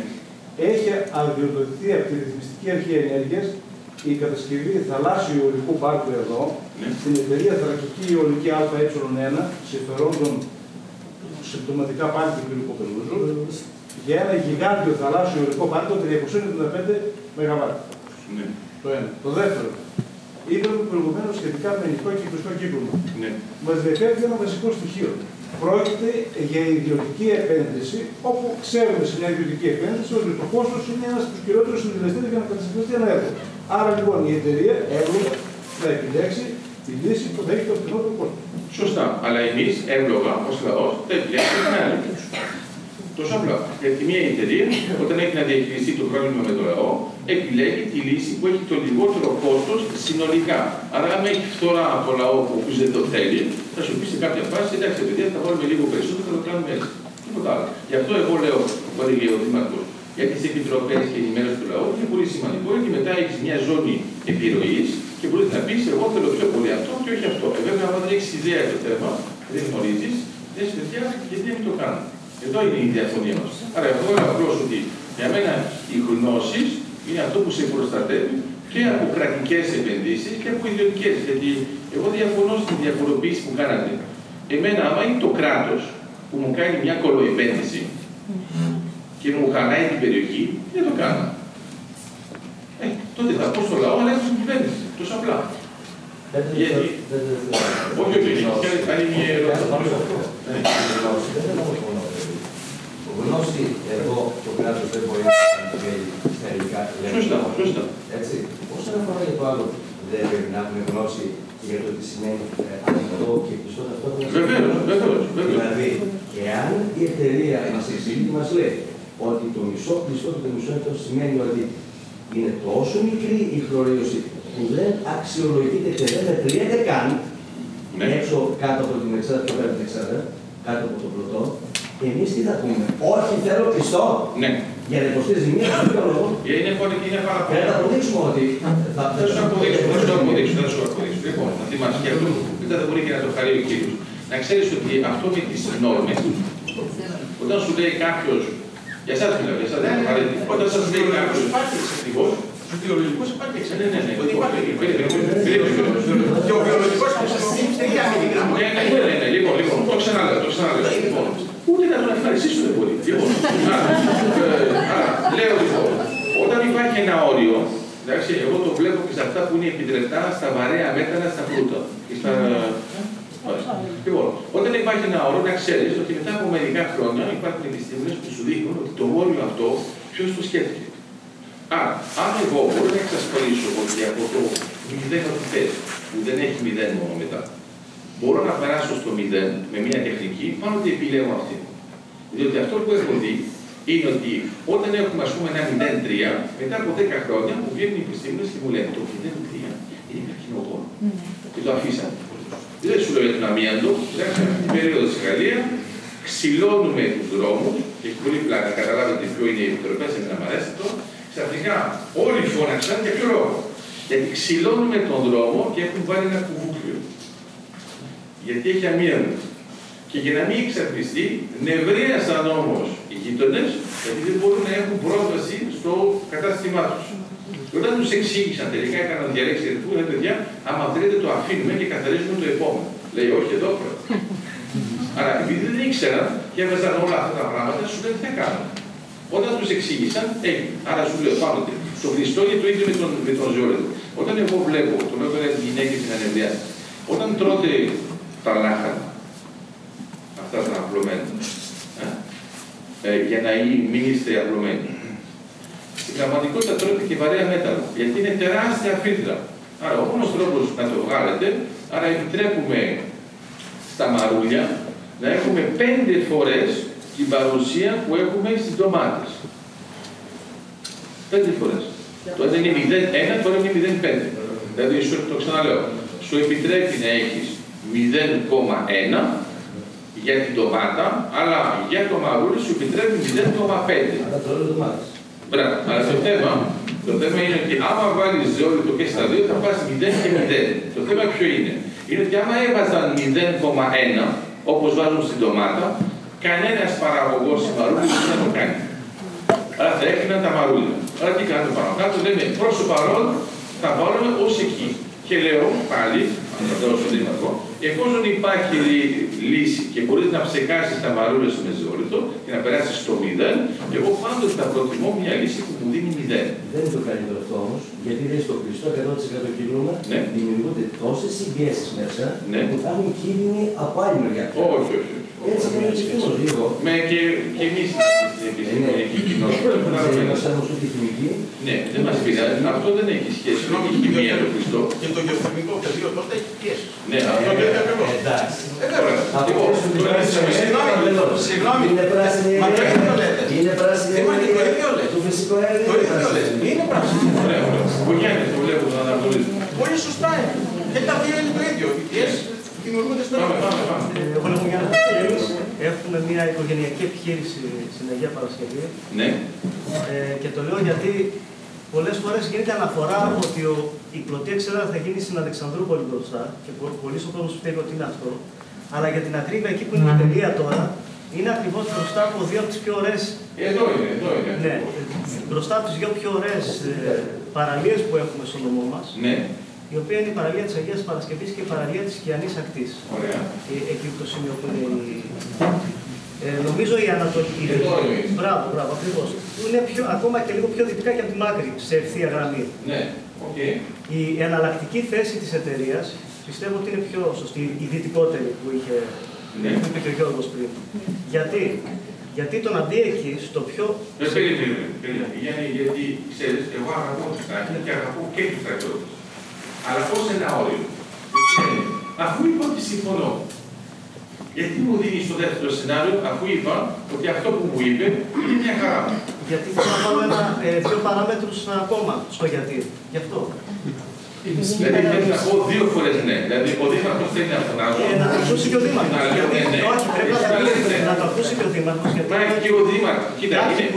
Έχει αδειοδοτηθεί από τη Ρυθμιστική Αρχή Ενέργειας η κατασκευή θαλάσσιου αιωλικού πάρκου εδώ, ναι, στην εταιρεία Θρακική Αιωλική Α Ε ένα, συμφερόντων συμπτωματικά πάλι του Πελοποννήσου, για ένα γιγάντιο θαλάσσιο αιωλικό πάρκο τριακόσια ενενήντα πέντε μεγαβάτ. Ναι. Το ένα. Το δεύτερο. Είδαμε προηγουμένως σχετικά με ελληνικό και εικοστό κύκλωμα. Ναι. Μας διαφέρει ένα βασικό στοιχείο. Πρόκειται για ιδιωτική επένδυση, όπου ξέρουμε σε μια ιδιωτική επένδυση ότι το κόστος είναι ένας από τους κυριότερους συνδυαστές για να κατασκευαστεί ένα έργο. Άρα λοιπόν η εταιρεία εύλογα θα επιλέξει τη λύση που θα έχει το φθηνότερο κόστος. Σωστά. Αλλά εμείς εύλογα ως λαός θα επιλέξουμε ένα άλλο. Τόσο απλά. Γιατί μια εταιρεία, όταν έχει να διαχειριστεί το πρόβλημα με το λαό, επιλέγει τη λύση που έχει το λιγότερο κόστος συνολικά. Άρα, αν έχει φθορά από το λαό που δεν το θέλει, θα σου πει σε κάποια φάση: εντάξει, παιδιά, θα βάλουμε λίγο περισσότερο, θα το κάνουμε έτσι. Τίποτα άλλο. Γι' αυτό εγώ λέω, που έλεγε ο Δήμαρχος, για τις επιτροπές και ενημέρωση του λαού είναι πολύ σημαντικό, γιατί μετά έχει μια ζώνη επιρροής και μπορεί να πει: εγώ θέλω πιο πολύ αυτό και όχι αυτό. Ε, βέβαια, αν δεν έχει ιδέα για το θέμα, δεν γνωρίζει, δεν σου γιατί δεν το κάνουμε. Εδώ είναι η διαφωνία μας. Άρα, εγώ λέω απλώς ότι για μένα οι γνώσεις είναι αυτό που σε προστατεύει και από κρατικές επενδύσεις και από ιδιωτικές. Γιατί εγώ διαφωνώ στην διαφοροποίηση που κάνατε. Εμένα, άμα είναι το κράτος που μου κάνει μια κολοεπένδυση και μου χανάει την περιοχή, δεν το κάνω. Ε, τότε θα πω στο λαό, αλλά στην κυβέρνηση. Τόσο απλά. Γιατί. Όχι, όχι, αν είναι ερώτηση. Γνώση εδώ το κράτος δεν μπορεί να συμβαίνει στα ελληνικά λέξη. Έτσι. Όσον αφορά για το άλλο, δεν πρέπει να έχουμε γνώση για το τι σημαίνει ανοιχτό και κλειστό ταυτόχρονα. Βεβαίως, βεβαίως. Δηλαδή, εάν η εταιρεία μας εξηγεί, μας λέει ότι το μισό κλειστό και το μισό ανοιχτό σημαίνει ότι είναι τόσο μικρή η χλωρίδωση που δεν αξιολογείται και δεν μετριέται καν έξω κάτω από την εξάδα, το πέρα την εξάδα, κάτω από τον πλωτό. Εμείς τι θα πούμε, όχι θέλω πιστό, ναι. Για να υποστηρίζει μία λόγο. Είναι πολύ και είναι πάρα πολύ. Θα αποδείξουμε ότι. Θα σου αποδείξουμε, θα σου αποδείξουμε, θα σου αποδείξουμε. Λοιπόν, να θυμάσαι και αυτό, μετά θα μπορεί και να το χαρεί ο κύριος. Να ξέρεις ότι αυτό με τις νόρμες, όταν σου λέει κάποιος, για εσάς μιλάω, για εσάς δεν είναι παρέντη, όταν σας λέει κάποιος, υπάρχει εξαιρετικός, ο βιολογικός υπάρχει εξαιρετικός, υπάρχει εξαιρετικός. Και ο βιολογικός υπάρχει. Ούτε να τον ευχαριστήσουν πολύ. Λοιπόν, λέω λοιπόν, όταν υπάρχει ένα όριο, εντάξει, εγώ το βλέπω και σε αυτά που είναι επιτρεπτά, στα βαρέα μέταλλα, στα φρούτα. Λοιπόν, όταν υπάρχει ένα όριο, να ξέρεις ότι μετά από μερικά χρόνια υπάρχουν επιστήμονες που σου δείχνουν ότι το όριο αυτό ποιος το σκέφτηκε. Άρα, αν εγώ μπορώ να εξασφαλίσω ότι από το μηδέν που θες, που δεν έχει μηδέν μόνο μετά, μπορώ να περάσω στο μηδέν με μια τεχνική, πάνω ότι επιλέγω αυτή. Διότι αυτό που έχω δει είναι ότι όταν έχουμε ας πούμε ένα μηδέν τρία, μετά από δέκα χρόνια μου βγαίνουν οι επιστήμονες και μου λένε το μηδέν τρία είναι καρκινογόνο. Και το αφήσαμε. Δεν σου λέω για τον αμίαντο, την περίοδο της Γαλλίας, ξυλώνουμε τους δρόμους, και έχει πολύ πλάκα, καταλάβετε ποιο είναι η επιτροπή, σε να μ' αρέσει αυτό, ξαφνικά όλοι φώναξαν για ποιο λόγο. Γιατί ξυλώνουμε τον δρόμο και έχουν βάλει ένα κουβούκλιο. Γιατί έχει αμύαντο. Και για να μην εξαρτηστεί, νευρίασαν όμως οι γείτονες, γιατί δεν μπορούν να έχουν πρόσβαση στο κατάστημά τους. Και όταν τους εξήγησαν, τελικά έκαναν διαλέξει γιατί πούνε παιδιά, άμα θέλετε το αφήνουμε και καθαρίζουμε το επόμενο. Λέει, όχι εδώ πρώτα. Άρα, επειδή δεν ήξεραν και έβαζαν όλα αυτά τα πράγματα, σου λένε τι θα κάνουν. Όταν τους εξήγησαν, έγινε. Άρα σου λέω πάνω στο χρηστό για το ίδιο με τον, με τον ζωόλεδο. Όταν εγώ βλέπω, τον έπαιρε τη γυναίκα στην ανεβριάση. Όταν τρώτε τα λάχανα, αυτά τα απλωμένα, ε, για να μην είστε απλωμένοι. Στην πραγματικότητα τρώτε και βαρέα μέταλλα, γιατί είναι τεράστια φύτρα. Άρα ο μόνος τρόπος να το βγάλετε, άρα επιτρέπουμε στα μαρούλια να έχουμε πέντε φορές την παρουσία που έχουμε στις ντομάτες. Πέντε φορές. Το ένα είναι μηδέν κόμμα ένα, το άλλο είναι μηδέν κόμμα πέντε. Δηλαδή σου το ξαναλέω. Σου επιτρέπει να έχεις μηδέν κόμμα ένα για την ντομάτα, αλλά για το μαρούλι σου επιτρέπει μηδέν κόμμα πέντε. Αλλά το όλο ντομάτες. Μπράβο. Αλλά το θέμα, το θέμα είναι ότι άμα βάλεις ζεόλιτο και στα δύο θα πας μηδέν και μηδέν. Το θέμα ποιο είναι. Είναι ότι άμα έβαζαν μηδέν κόμμα ένα, όπως βάζουν στην ντομάτα, κανένας παραγωγός μαρούλι δεν θα το κάνει. Άρα θα έκριναν τα μαρούλια. Άρα τι κάνουμε πάνω κάτω, λέμε προς το παρόν θα βάλουμε ως εκεί. Και λέω πάλι, αν θα δώσω δυνατό, εφόσον υπάρχει λύση και μπορείς να ψεκάσεις τα μαρούλια στο μεζόλιτο και να περάσεις στο μηδέν, εγώ πάντοτε θα προτιμώ μια λύση που μου δίνει μηδέν. Δεν είναι το καλύτερο αυτό όμως, γιατί δεν στο κλειστό εκατό τοις εκατό κινούμε, ναι. Δημιουργούνται τόσες συμπιέσεις μέσα, ναι. Που θα έχουν κίνδυνοι από άλλη μεριά. Όχι, όχι. Έτσι είναι το σκηνό λίγο. Με και, και εμείς στην επιστημονική κοινότητα. Ναι, δεν μας πειράζει. Αυτό δεν έχει σχέση. Λόγω η χημεία του Χριστό. Και το γεωθυμικό πεδίο τότε έχει σχέση. Ναι, αυτό δεν έχει ακριβώς. Εντάξει. Συγγνώμη. Είναι πράσινη ελεύθερη. Είναι πράσινη ελεύθερη. Το φυσικό ελεύθερη. Είναι πράσινη. Ωραία, ωραία. Οικογένειες που βλέπουν τον αναγνωρίζουν. Πολύ σωστά είναι. Και τα δύο είναι το ίδιο. Έχουμε μια οικογενειακή επιχείρηση στην Αγία Παρασκευή. Ναι. Ε, και το λέω γιατί πολλές φορές γίνεται αναφορά ότι ο, η πλωτή εξέδρα θα γίνει στην Αλεξανδρούπολη μπροστά και πολλοί ο κόσμος φταίει ότι είναι αυτό. Αλλά για την ακρίβεια εκεί που είναι η τελεία τώρα είναι ακριβώς μπροστά από δύο από τις πιο ωραίες. Εδώ είναι, εδώ είναι. Ναι. Μπροστά από τις δύο πιο ωραίες ε, παραλίες που έχουμε στο νομό μας. Ναι. Η οποία είναι η παραλία της Αγίας Παρασκευής και η παραλία της Κιανής Ακτής. Ωραία. Ε, εκεί το σημείο που είναι η, Ε, νομίζω η Ανατολική. Μπράβο, μπράβο, ακριβώς. Είναι πιο, ακόμα και λίγο πιο δυτικά και από τη Μάκρη, σε ευθεία γραμμή. Ναι, οκ. Okay. Η εναλλακτική θέση της εταιρείας πιστεύω ότι είναι πιο σωστή, η δυτικότερη που είχε ναι. Που είπε και ο Γιώργος πριν. Ναι. Γιατί? Γιατί τον αντί εκεί, στο πιο. Δεν περίμενε, Γιάννη, γιατί ξέρεις, εγώ αγαπώ τους στρατιώτες και αγαπώ και τους στρατιώτες. Αλλά πώς ένα όριο. Αφού είπα ότι συμφωνώ. Γιατί μου δίνει στο δεύτερο σενάριο, αφού είπα ότι αυτό που μου είπε είναι μια χαρά. Γιατί θέλω να βάλω ένα, ε, δύο παράμετρους ακόμα στο γιατί. Γι' αυτό. Δηλαδή πρέπει να πω δύο φορές ναι. Δηλαδή ο δήμαρχος θέλει να φωνάζω. Να το ακούσει και ο δήμαρχος. Όχι, πρέπει να το ακούσει και ο δήμαρχος. Μα και ο δήμαρχος. Κοίτα, είναι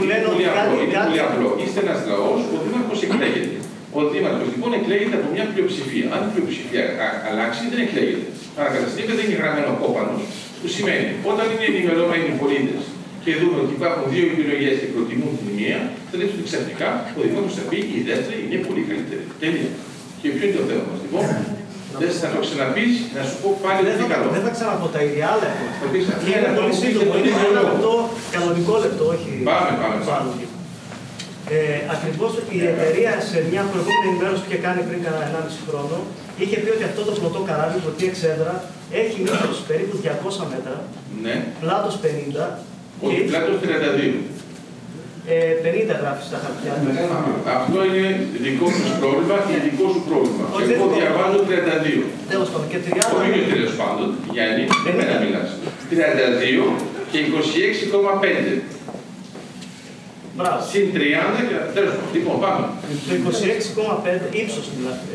πολύ απλό. Είστε ένας λαός, ο δήμαρχος εκλέγεται. Ο δήμαρχος λοιπόν εκλέγεται από μια πλειοψηφία. Αν η πλειοψηφία αλλάξει, δεν εκλέγεται. Ανακαταστήκατε είναι γραμμένο κόπανος, που σημαίνει όταν είναι ενημερώμενοι οι πολίτες και δούμε ότι υπάρχουν δύο επιλογές και προτιμούν την μία, θα δείξουν ξαφνικά ο δήμαρχος θα πει η δεύτερη είναι πολύ καλύτερη. Τέλεια. Και ποιο είναι το θέμα μας, λοιπόν. Δεν θα το ξαναπείς, να σου πω πάλι δεν είναι καλό. Δεν θα ξαναπώ τα ίδια, αλλά είναι πολύ σύντομο, είναι ένα λεπτό, κανονικό λεπτό, όχι. Πάμε, πάμε, πάμε. Ε, ακριβώς η εταιρεία σε μια προηγούμενη ενημέρωση που είχε κάνει πριν κανένα ενάμιση χρόνο είχε πει ότι αυτό το πλωτό καράβι που έχει εξέδρα έχει μήκος περίπου διακόσια μέτρα, ναι. Πλάτος πενήντα. Όχι, πλάτος τριάντα δύο. Ε, πενήντα γράφει στα χαρτιά. Ναι, ναι. Αυτό είναι δικό σου πρόβλημα και δικό σου πρόβλημα. Όχι, εγώ διαβάζω τριάντα δύο. Τέλος πάντων, και τριάντα. Όχι, και τέλος πάντων, Γιάννη, εμένα μιλάς. τριάντα δύο και είκοσι έξι κόμμα πέντε. Μπράβο. Συν τριάντα και τέλος πάντων. Λοιπόν, πάμε. Το είκοσι έξι κόμμα πέντε ύψος μιλάτε.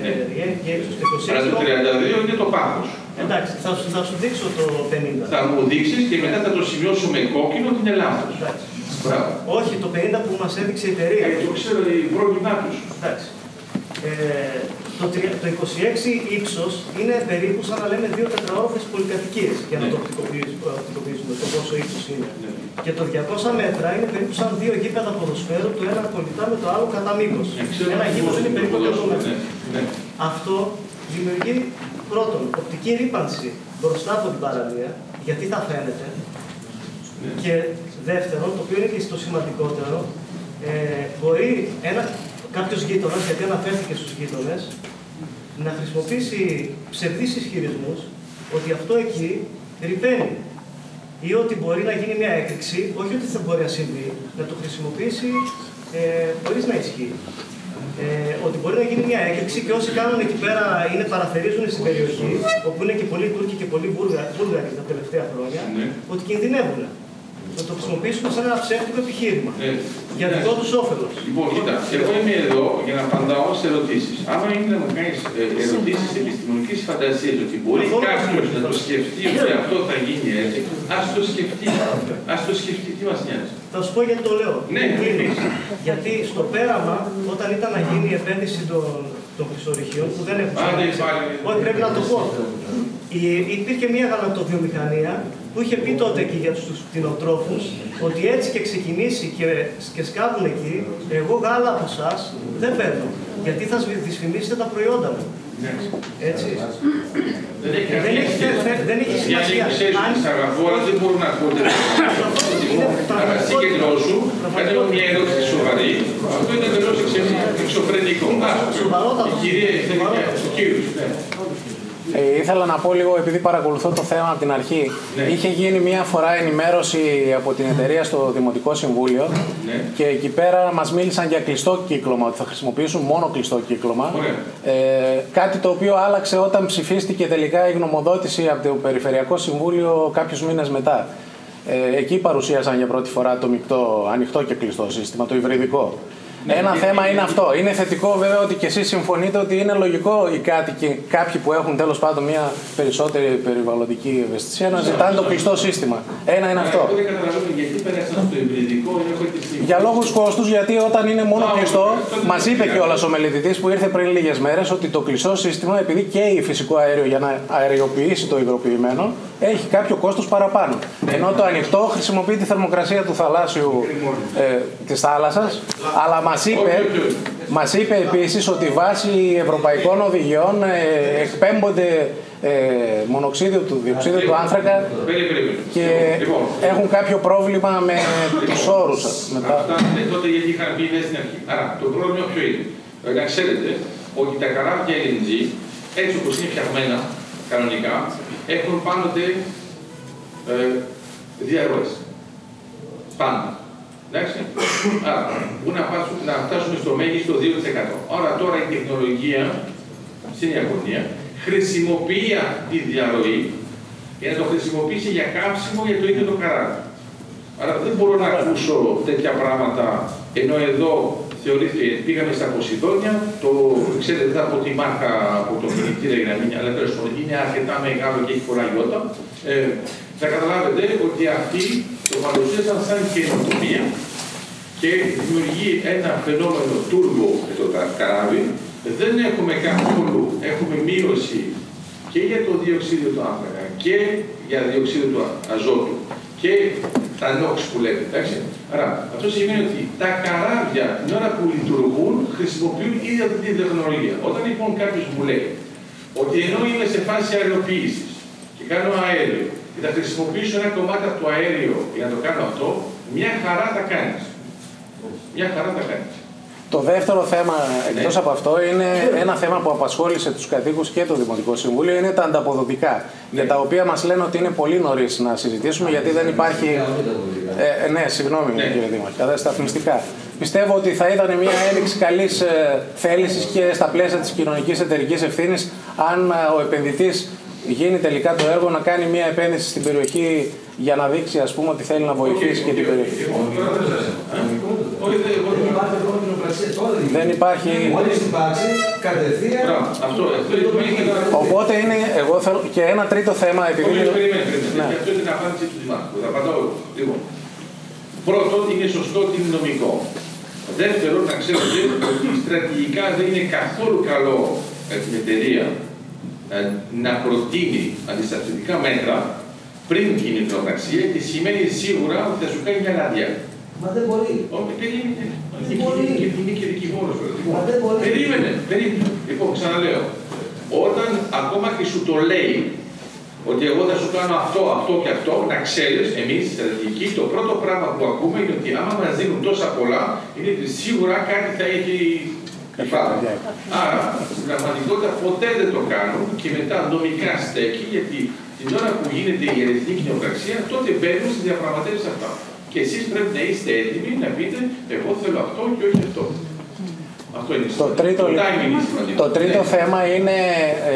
Αλλά το τριάντα δύο είναι το πάχος. Εντάξει, θα σου, θα σου δείξω το πενήντα. Θα μου δείξεις και μετά θα το σημειώσω με κόκκινο ότι είναι λάθος. Όχι, το πενήντα που μας έδειξε η εταιρεία. Ε, το ξέρω, η πρόβλημά τους. Εντάξει. Ε, το, το είκοσι έξι ύψος είναι περίπου σαν να λέμε δύο τετραόροφες πολυκατοικίες, για να ναι. Το οπτικοποιήσουμε το πόσο ύψος είναι. Ναι. Και το διακόσια μέτρα είναι περίπου σαν δύο γήπεδα ποδοσφαίρου, το ένα κολλητά με το άλλο κατά μήκος. Ε, ένα γήπεδο είναι περίπου διακόσια μέτρα. Ναι. Ναι. Αυτό δημιουργεί πρώτον οπτική ρύπανση μπροστά από την παραλία, γιατί θα φαίνεται. Ναι. Και δεύτερον, το οποίο είναι και στο σημαντικότερο, ε, μπορεί ένα. Κάποιος γείτονας, γιατί αναφέρθηκε στους γείτονες, να χρησιμοποιήσει ψευδείς ισχυρισμούς ότι αυτό εκεί ρυπαίνει ή ότι μπορεί να γίνει μια έκρηξη, όχι ότι δεν μπορεί να συμβεί, να το χρησιμοποιήσει ε, χωρίς να ισχύει. Ε, ότι μπορεί να γίνει μια έκρηξη και όσοι κάνουν εκεί πέρα είναι παραθερίζουν στην περιοχή, όπου είναι και πολλοί Τούρκοι και πολλοί Βούλγαροι τα τελευταία χρόνια, ναι. Ότι κινδυνεύουν. Να το χρησιμοποιήσουμε σαν ένα ψεύτικο επιχείρημα. Ναι. Για δικό του όφελο. Λοιπόν, κοίτα, εγώ είμαι εδώ για να απαντάω σε ερωτήσεις. Άμα είναι να μου κάνει ερωτήσεις επιστημονικής φαντασίας, ότι μπορεί κάποιος να το σκεφτεί ότι αυτό θα γίνει έτσι, ας το σκεφτεί. Ας το σκεφτεί, τι μας νοιάζει. Θα σου πω γιατί το λέω. Ναι, κλείνεις. Γιατί στο πέραμα, όταν ήταν να γίνει η επένδυση των, των χρυσορυχείων, που δεν έχουν. Όχι, πρέπει να το πω. Η, υπήρχε μια γαλακτοβιομηχανία που είχε πει τότε εκεί για τους κτηνοτρόφους ότι έτσι και ξεκινήσει και, και σκάβουν εκεί, εγώ γάλα από εσάς δεν παίρνω. Γιατί θα δυσφημίσετε τα προϊόντα μου. Έτσι. Δεν έχει σημασία. Αν σε αγαπώ, αλλά δεν μπορούν να ακούτε. Εσύ και γνώσου, κάντε μια ερώτηση σοβαρή. Αυτό είναι εντελώς εξωφρενικό. Η κυρία ήθελε και ο κύριος. Ε, ήθελα να πω λίγο, επειδή παρακολουθώ το θέμα από την αρχή, ναι. Είχε γίνει μία φορά ενημέρωση από την εταιρεία στο Δημοτικό Συμβούλιο ναι. Και εκεί πέρα μας μίλησαν για κλειστό κύκλωμα, ότι θα χρησιμοποιήσουν μόνο κλειστό κύκλωμα. Ναι. Ε, κάτι το οποίο άλλαξε όταν ψηφίστηκε τελικά η γνωμοδότηση από το Περιφερειακό Συμβούλιο κάποιους μήνες μετά. Ε, εκεί παρουσίασαν για πρώτη φορά το μεικτό, ανοιχτό και κλειστό σύστημα, το υβριδικό. Ναι, ένα θέμα είναι αυτό. Είναι θετικό βέβαια ότι και εσείς συμφωνείτε ότι είναι λογικό οι κάτοικοι, κάποιοι που έχουν τέλος πάντων μια περισσότερη περιβαλλοντική ευαισθησία να ζητάνε το κλειστό σύστημα. Ένα είναι αυτό. Δεν καταλαβαίνω γιατί πέρασαν στο υβριδικό. Για λόγους κόστους, γιατί όταν είναι μόνο κλειστό, μας είπε κιόλας ο μελετητής που ήρθε πριν λίγες μέρες ότι το κλειστό σύστημα, επειδή καίει φυσικό αέριο για να αεριοποιήσει το υγροποιημένο, έχει κάποιο κόστος παραπάνω. Ενώ το ανοιχτό χρησιμοποιεί τη θερμοκρασία του θαλάσσιου, ε, της θάλασσας, αλλά μας είπε, μας είπε επίσης ότι βάσει ευρωπαϊκών οδηγιών ε, εκπέμπονται ε, μονοξίδιο του διοξείδιο του άνθρακα. Και... Λοιπόν, έχουν κάποιο πρόβλημα με τους όρους σας. Μετά. Αυτά τότε γιατί είχαν πει στην αρχή. Άρα το πρόβλημα ποιο είναι. Να ξέρετε ότι τα καράβια ελ εν τζι, έτσι όπως είναι φτιαγμένα κανονικά, έχουν πάντοτε ε, διαρροές. Πάντα. Εντάξει. Άρα μπορούν να, να φτάσουν στο μέγιστο δύο τοις εκατό. Άρα τώρα η τεχνολογία στην Ιαπωνία χρησιμοποιεί τη διαρροή για να το χρησιμοποιήσει για κάψιμο για το ίδιο το καράβι. Άρα δεν μπορώ να ακούσω τέτοια πράγματα, ενώ εδώ θεωρήθηκε, πήγαμε στα Ποσειδόνια, το ξέρετε δεν θα πω τη μάρκα από το κινητήρα γραμμή, αλλά τέλος πάντων είναι αρκετά μεγάλο και έχει πολλά γιώτα. Ε, θα καταλάβετε ότι αυτοί το παρουσίασαν σαν καινοτομία και δημιουργεί ένα φαινόμενο τούρμπο με το καράβι. Δεν έχουμε καθόλου, έχουμε μείωση και για το διοξείδιο του άνθρακα και για διοξείδιο του αζότου και τα νόξ που λέμε. Εντάξει. Άρα, αυτό σημαίνει ότι τα καράβια την ώρα που λειτουργούν χρησιμοποιούν ήδη αυτή την τεχνολογία. Όταν λοιπόν κάποιος μου λέει ότι ενώ είμαι σε φάση αεροποίησης και κάνω αέριο και θα χρησιμοποιήσω ένα κομμάτι από το αέριο για να το κάνω αυτό, μια χαρά τα κάνεις. Μια χαρά τα κάνεις. Το δεύτερο θέμα, εκτός από αυτό, είναι ένα θέμα που απασχόλησε τους κατοίκους και το Δημοτικό Συμβούλιο, είναι τα ανταποδοτικά, για τα οποία μας λένε ότι είναι πολύ νωρίς να συζητήσουμε, γιατί δεν υπάρχει... Ε, ναι, συγγνώμη, κύριε Δήμαρχε, τα σταθμιστικά. Πιστεύω ότι θα ήταν μια έδειξη καλής θέλησης και στα πλαίσια της κοινωνικής εταιρικής ευθύνης, αν ο επενδυτής γίνει τελικά το έργο, να κάνει μια επένδυση στην περιοχή για να δείξει, ας πούμε, ότι θέλει να βοηθήσει και την περιοχή. Δεν υπάρχει. Μόλις υπάρξει, κατευθείαν. Οπότε είναι, εγώ θέλω, και ένα τρίτο θέμα, επειδή... Όχι, περιμένει, περιμένει. Αυτό είναι την απάντηση του Δημάρχου. Θα απαντάω εγώ. Λοιπόν, πρώτο, είναι σωστό ότι είναι νομικό. Δεύτερο, να ξέρετε ότι στρατηγικά δεν είναι καθόλου καλό για την εταιρεία να προτείνει αντισταθμιστικά μέτρα πριν γίνει η προταξία, και σημαίνει σίγουρα ότι θα σου κάνει μια λάδια. Μα δεν μπορεί. Όχι, περίμενε. Δεν μπορεί. Είναι και δικηγόρος. Μα δεν μπορεί. Περίμενε. Περίμενε. Λοιπόν, ξαναλέω. Όταν ακόμα και σου το λέει ότι εγώ θα σου κάνω αυτό, αυτό και αυτό, να ξέρεις, εμείς στη στρατηγική, το πρώτο πράγμα που ακούμε είναι ότι άμα μας δίνουν τόσα πολλά, είναι ότι σίγουρα κάτι θα έχει υπάρχει. Άρα, στην πραγματικότητα ποτέ δεν το κάνουν και μετά νομικά στέκει, γιατί την ώρα που γίνεται η ερευνητική κοινοπραξία, τότε μπαίνουν στις διαπραγματεύσεις αυτά. Και εσείς πρέπει να είστε έτοιμοι να πείτε εγώ θέλω αυτό και όχι αυτό. Αυτό είναι το τρίτο, το, το τρίτο ναι. θέμα είναι,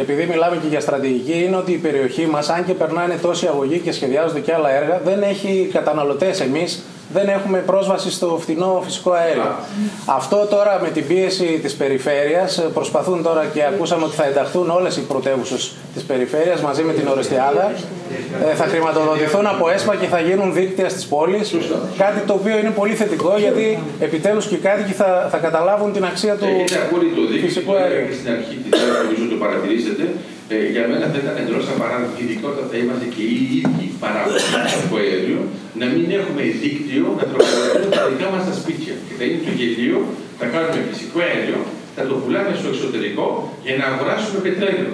επειδή μιλάμε και για στρατηγική, είναι ότι η περιοχή μας, αν και περνάνε τόση αγωγή και σχεδιάζονται και άλλα έργα, δεν έχει καταναλωτές εμείς, δεν έχουμε πρόσβαση στο φθηνό φυσικό αέριο. Α. Αυτό τώρα με την πίεση της περιφέρειας, προσπαθούν τώρα και ακούσαμε ότι θα ενταχθούν όλες οι πρωτεύουσες της περιφέρειας μαζί με την Ορεστιάδα, ε, θα χρηματοδοτηθούν από ΕΣΠΑ και θα γίνουν δίκτυα στις πόλεις, κάτι το οποίο είναι πολύ θετικό, γιατί επιτέλους και οι κάτοικοι θα, θα καταλάβουν την αξία του φυσικού αέριου. Στην αρχή της αρχής το παρατηρήσετε. Ε, για μένα θα ήταν εντελώς απαράδεκτο, ειδικότερα θα είμαστε και οι ίδιοι παράγοντες από αέριο, να μην έχουμε δίκτυο να τροφοδοτούμε τα δικά μας τα σπίτια. Και θα είναι το γελίο, θα κάνουμε φυσικό αέριο, θα το πουλάμε στο εξωτερικό για να αγοράσουμε πετρέλαιο.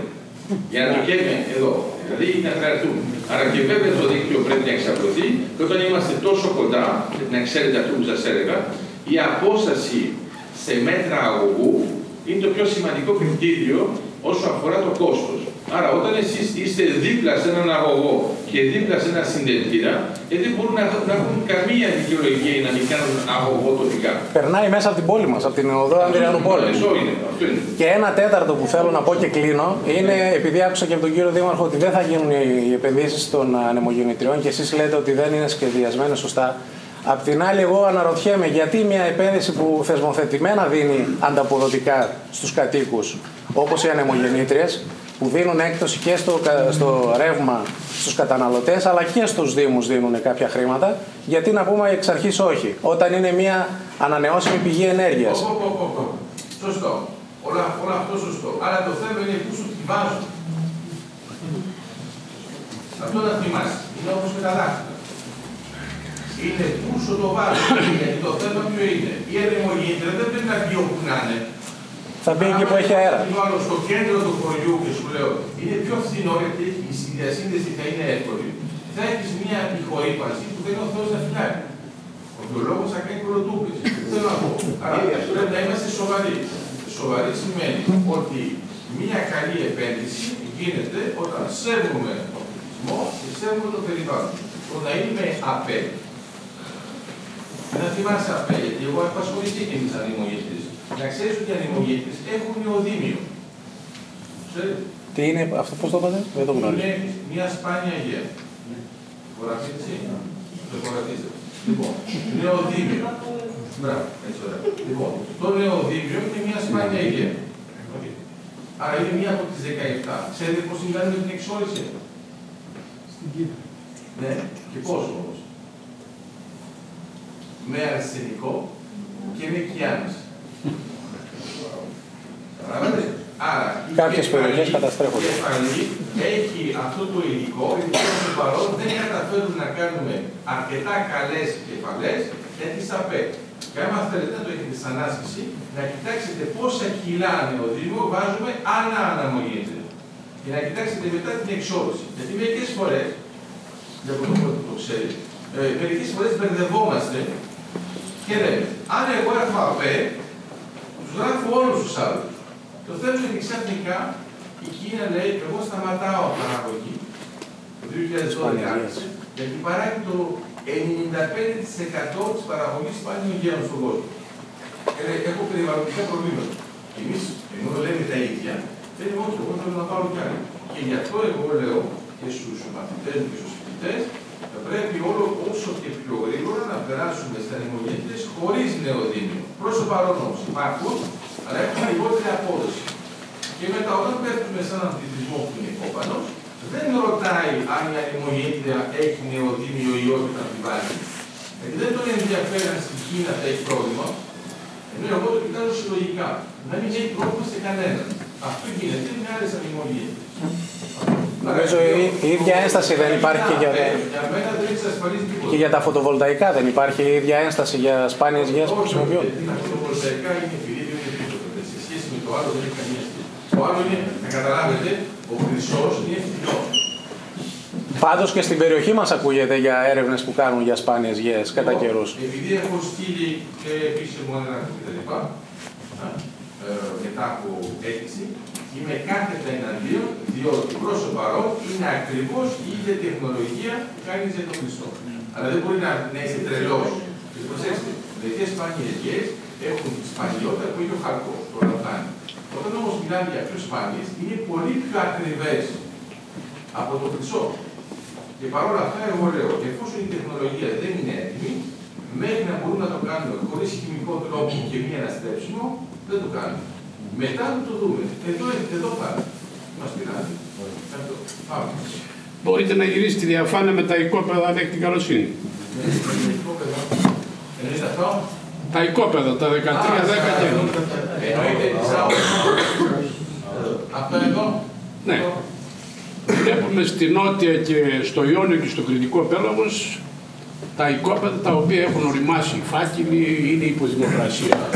Για να το καίμε εδώ, δηλαδή να κρατούν. Άρα και βέβαια το δίκτυο πρέπει να εξαπλωθεί, και όταν είμαστε τόσο κοντά, να ξέρετε αυτό που σας έλεγα, η απόσταση σε μέτρα αγωγού είναι το πιο σημαντικό κριτήριο όσο αφορά το κόστος. Άρα όταν εσείς είστε δίπλα σε έναν αγωγό και δίπλα σε έναν συντελτήρα, ε, δεν μπορούν να, να έχουν καμία δικαιολογία να μην κάνουν αγωγό τοπικά. Περνάει μέσα από την πόλη μας, από την οδό Ανδριανουπόλη. Και ένα τέταρτο που θέλω να πω και κλείνω είναι, επειδή άκουσα και από τον κύριο Δήμαρχο ότι δεν θα γίνουν οι επενδύσεις των ανεμογεννητριών και εσείς λέτε ότι δεν είναι σχεδιασμένες σωστά. Απ' την άλλη, εγώ αναρωτιέμαι γιατί μια επένδυση που θεσμοθετημένα δίνει ανταποδοτικά στους κατοίκους, όπως οι ανεμογεννήτριες, που δίνουν έκπτωση και στο, στο ρεύμα στους καταναλωτές, αλλά και στους δήμους δίνουν κάποια χρήματα, γιατί να πούμε εξ αρχής όχι, όταν είναι μια ανανεώσιμη πηγή ενέργειας. Ο, ο, ο, ο, ο. Σωστό. Όλα, όλα αυτό σωστό. Αλλά το θέμα είναι πού σου τη βάζουν. Αυτό να θυμάσαι. Είναι όπως με τα δάχτυλα. Είναι πού σου το βάζουν. Γιατί το θέμα ποιο είναι. Η ανεμογεννήτρια δεν πρέπει να βγει όπου να είναι. Θα μπει εκεί που έχει αέρα. Μάλλον στο κέντρο του χωριού, και σου λέω, είναι πιο φθηνό γιατί η διασύνδεση θα είναι εύκολη. θα έχει μια επιχορύπανση που θέλει ο Θεός να φυλάει. Ο βιολόγος θα κάνει κολοτούπες. Θέλω να πω. Αλλά πρέπει να είμαστε σοβαροί. Σοβαροί σημαίνει ότι μια καλή επένδυση γίνεται όταν σέβουμε τον πληθυσμό και σέβουμε το περιβάλλον. Το να είμαι απέ. Να θυμάσαι απέ, γιατί εγώ έχω ασχοληθεί και με τους ανεμογενείς. Να ξέρεις ότι οι ανεμογενείς έχουν νεοδήμιο. Ξέρετε. Τι είναι αυτό, πώς το είπατε, δεν το γνωρίζω. Είναι μια σπάνια γεία. Χωραφίτηση, το χωραφίτησε. Λοιπόν, νεοδήμιο. Μπράβο, έτσι ωραία. Λοιπόν, το νεοδήμιο είναι μια σπάνια γεία. Άρα είναι μία από τις δεκαεπτά. Ξέρετε πώς συμβαίνει με την εξόριση. Στην Κύπρο. Ναι, και πώς όμως. Με αρσενικό και με κυάνηση. Καταλάβατε. Άρα, κάποιες περιοχές καταστρέφονται. Η κεφαλή έχει αυτό το υλικό, και στο παρόν δεν καταφέρουν να κάνουμε αρκετά καλές κεφαλές για τις ΑΠΕ. Και άμα θέλετε να το έχετε σαν άσκηση, να κοιτάξετε πόσα κιλά νεοδήμιο βάζουμε ανά αναμογέννηση. Και να κοιτάξετε μετά την εξόρυξη. Γιατί μερικές φορές, για τον κόσμο που το ξέρει, ε, μερικές φορές μπερδευόμαστε και λέμε, αν εγώ έρθω ΑΠΕ, τους γράφω όλους τους άλλους. Το θέμα είναι ότι ξαφνικά η Κίνα λέει, εγώ σταματάω την παραγωγή το δύο χιλιάδες δώδεκα, γιατί παράγει το ενενήντα πέντε τοις εκατό της παραγωγής σπάνιων γέων στον κόσμο. Έχω περιβαλλοντικά προβλήματα. Εμείς, ενώ λέμε τα ίδια, δεν είναι όχι, εγώ θέλω να πάρω κι άλλο. Και γι' αυτό εγώ λέω και στους μαθητές μου και στους φοιτητές, θα πρέπει όλο όσο και πιο γρήγορα να περάσουμε στα ανεμογενείς χωρίς νεοδήμιο. Προς το παρόν όμως υπάρχουν, αλλά έχουν λιγότερη απόδοση. Και μετά, όταν πέφτουμε σαν αντιπληθυσμό που είναι κόπανος, δεν ρωτάει αν η ανεμογεννήτρια έχει νεοδήμιο ή όχι να την βάλει. Γιατί δεν τον ενδιαφέρει αν στην Κίνα θα έχει πρόβλημα. Ενώ εγώ το κοιτάζω συλλογικά. Να μην έχει πρόβλημα σε κανέναν. Αυτό γίνεται, είναι άλλες ανεμογεννήτριες. Νομίζω η ίδια ένσταση δεν υπάρχει και για, για μένα δεν εξασφαλίζει τίποτα. Και για τα φωτοβολταϊκά δεν υπάρχει η ίδια ένσταση για σπάνιες γεές που χρησιμοποιούν. Όχι, τα φωτοβολταϊκά είναι επειδή είναι επίπεδο. Σε σχέση με το άλλο δεν έχει καμία σχέση. Το άλλο είναι, να καταλάβετε, ο χρυσός είναι ευθυνός. Πάντως και στην περιοχή μας ακούγεται για έρευνες που κάνουν για σπάνιες γεές, yes, κατά καιρούς. Επειδή έχω στείλει και επίσημο έγγραφο κτλ. Μετά από αίτηση, είμαι κάθετα εναντίον, διότι προς το παρόν είναι ακριβώς η ίδια τεχνολογία που κάνει για τον χρυσό. Αλλά δεν μπορεί να, να είσαι τρελός. Και προσέξτε, μερικές σπάνιες γεές έχουν σπανιότητα που είναι ο χαλκό, το λαμπάνι. Όταν όμως μιλάμε για πιο σπάνιες, είναι πολύ πιο ακριβές από το χρυσό. Και παρόλα αυτά, εγώ λέω, εφόσον η τεχνολογία δεν είναι έτοιμη, μέχρι να μπορούμε να το κάνουμε χωρίς χημικό τρόπο και μία αναστρέψιμο, δεν το κάνουμε. Μετά το δούμε. Εδώ, εδώ πάμε. Μας πειράζει. Πάμε. Μπορείτε να γυρίσετε τη διαφάνεια με τα οικόπεδα, αν έχετε την καλοσύνη. Εννοείται αυτό. Τα οικόπεδα, τα δεκατρία δέκα και εδώ. Εννοείται τη αυτό εδώ. Ναι. Βλέπουμε στη Νότια και στο Ιόνιο και στο Κρητικό Πέλαγος τα οικόπεδα τα οποία έχουν οριμάσει οι φάκελοι, είναι υποδημοκρασία.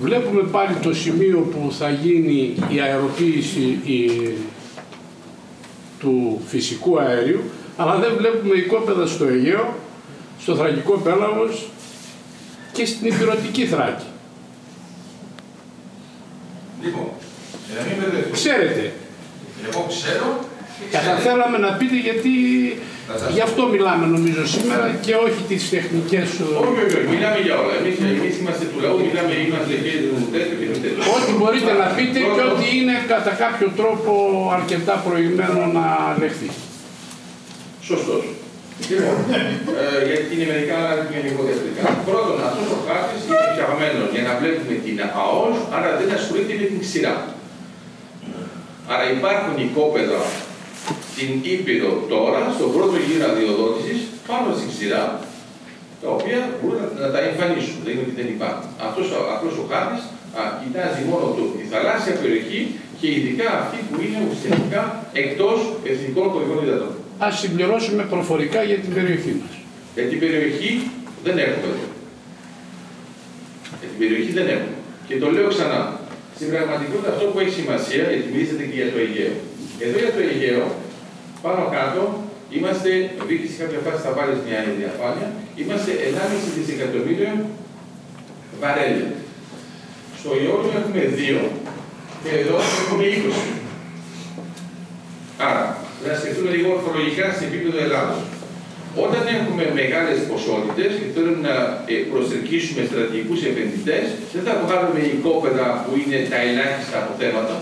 Βλέπουμε πάλι το σημείο που θα γίνει η αεροποίηση η, του φυσικού αερίου, αλλά δεν βλέπουμε οικόπεδα στο Αιγαίο, στο Θρακικό Πέλαγος και στην Ηπειρωτική Θράκη. Λοιπόν, να μην μπερδευτούμε. Ξέρετε. Εγώ ξέρω. Και θα θέλαμε να πείτε γιατί γι' αυτό μιλάμε νομίζω σήμερα και όχι τις τεχνικές. Όχι, όχι, μιλάμε για όλα. Εμείς είμαστε του λαού, μιλάμε για είμαστε και δημοτές. Ό,τι μπορείτε να πείτε και ό,τι είναι κατά κάποιο τρόπο αρκετά προηγμένο να λεχθεί. Σωστός. Λοιπόν, γιατί είναι μερικά άλλα και λίγο διαφορετικά. Πρώτον, αυτός ο χάρτης είναι φτιαγμένο για να βλέπουμε την ΑΟΣ, άρα δεν ασχολείται με την ξηρά. Άρα υπάρχουν οικόπεδα στην Ήπειρο τώρα, στον πρώτο γύρο αδειοδότησης, πάνω στην ξηρά, τα οποία μπορούν να τα εμφανίσουν, δεν είναι ότι δεν υπάρχουν. Αυτός, αυτός ο χάρτης κοιτάζει μόνο το, τη θαλάσσια περιοχή και ειδικά αυτή που είναι ουσιαστικά εκτός εθνικών χωρικών υδατών. Ας συμπληρώσουμε προφορικά για την περιοχή μας. Για την περιοχή δεν έχουμε. Για την περιοχή δεν έχουμε. Και το λέω ξανά. Στην πραγματικότητα αυτό που έχει σημασία, γιατί μιλήσατε και για το Αιγαίο. Εδώ για το Αιγαίο, πάνω κάτω, Είμαστε, ο Δίκης κάποια φάση θα βάλει μια άλλη διαφάνεια, είμαστε ενάμιση δισεκατομμύρια βαρέλια. Στο Ιόνιο έχουμε δύο και εδώ έχουμε είκοσι. Άρα, να σκεφτούμε λίγο ορθολογικά σε επίπεδο Ελλάδος. Όταν έχουμε μεγάλες ποσότητες και θέλουμε να προσελκύσουμε στρατηγικούς επενδυτές, δεν θα βγάλουμε οικόπεδα που είναι τα ελάχιστα αποθέματα.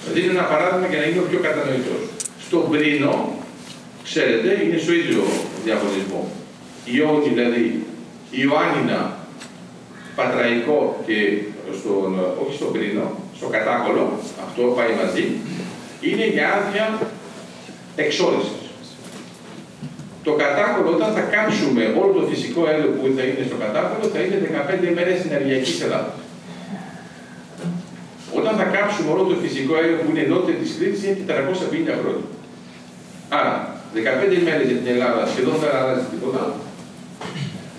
Δηλαδή, είναι ένα παράδειγμα για να είναι πιο κατανοητός. Στον Πρίνο, ξέρετε, είναι στο ίδιο διαγωνισμό. Ιόνι, δηλαδή, Ιωάννινα, Πατραϊκό και στον, όχι στον Πρίνο, στο Κατάκολο, αυτό πάει μαζί, είναι για άδεια εξόρισης. Το Κατάκολο, όταν θα κάψουμε όλο το φυσικό αέριο που θα είναι στο Κατάκολο, θα είναι δεκαπέντε μέρες ενεργειακής Ελλάδας. Όταν θα κάψουμε όλο το φυσικό αέριο που είναι νότια της Κρήτης, είναι τετρακόσια πενήντα χρόνια. Άρα, δεκαπέντε μέρες για την Ελλάδα σχεδόν δεν αλλάζει τίποτα.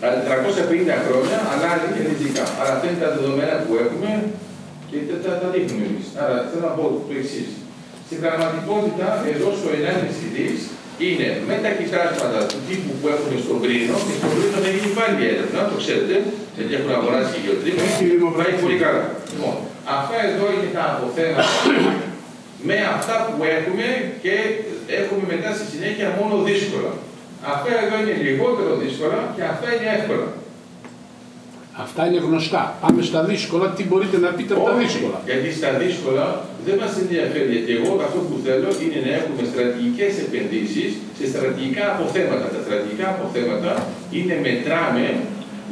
Αλλά τετρακόσια πενήντα χρόνια αλλάζει και ριζικά. Άρα, αυτά είναι τα δεδομένα που έχουμε και τα, τα δείχνουμε εμείς. Άρα, θέλω να πω το εξής. Στην πραγματικότητα, εδώ στο ενάμιση δισεκατομμύρια είναι με τα κοιτάσματα του τύπου που έχουν στον Πρίνο, και στον Πρίνο δεν έχει πάλι έρευνα, το ξέρετε, γιατί έχουν αγοράσει και γεωτρύπη, πάει πολύ καλά. Λοιπόν, αυτά εδώ είναι τα αποθέματα με αυτά που έχουμε και έχουμε μετά στη συνέχεια μόνο δύσκολα. Αυτά εδώ είναι λιγότερο δύσκολα και αυτά είναι εύκολα. Αυτά είναι γνωστά. Πάμε στα δύσκολα, τι μπορείτε να πείτε από τα δύσκολα. Γιατί στα δύσκολα δεν μας ενδιαφέρει, γιατί εγώ αυτό που θέλω είναι να έχουμε στρατηγικές επενδύσεις σε στρατηγικά αποθέματα. Τα στρατηγικά αποθέματα είναι μετράμε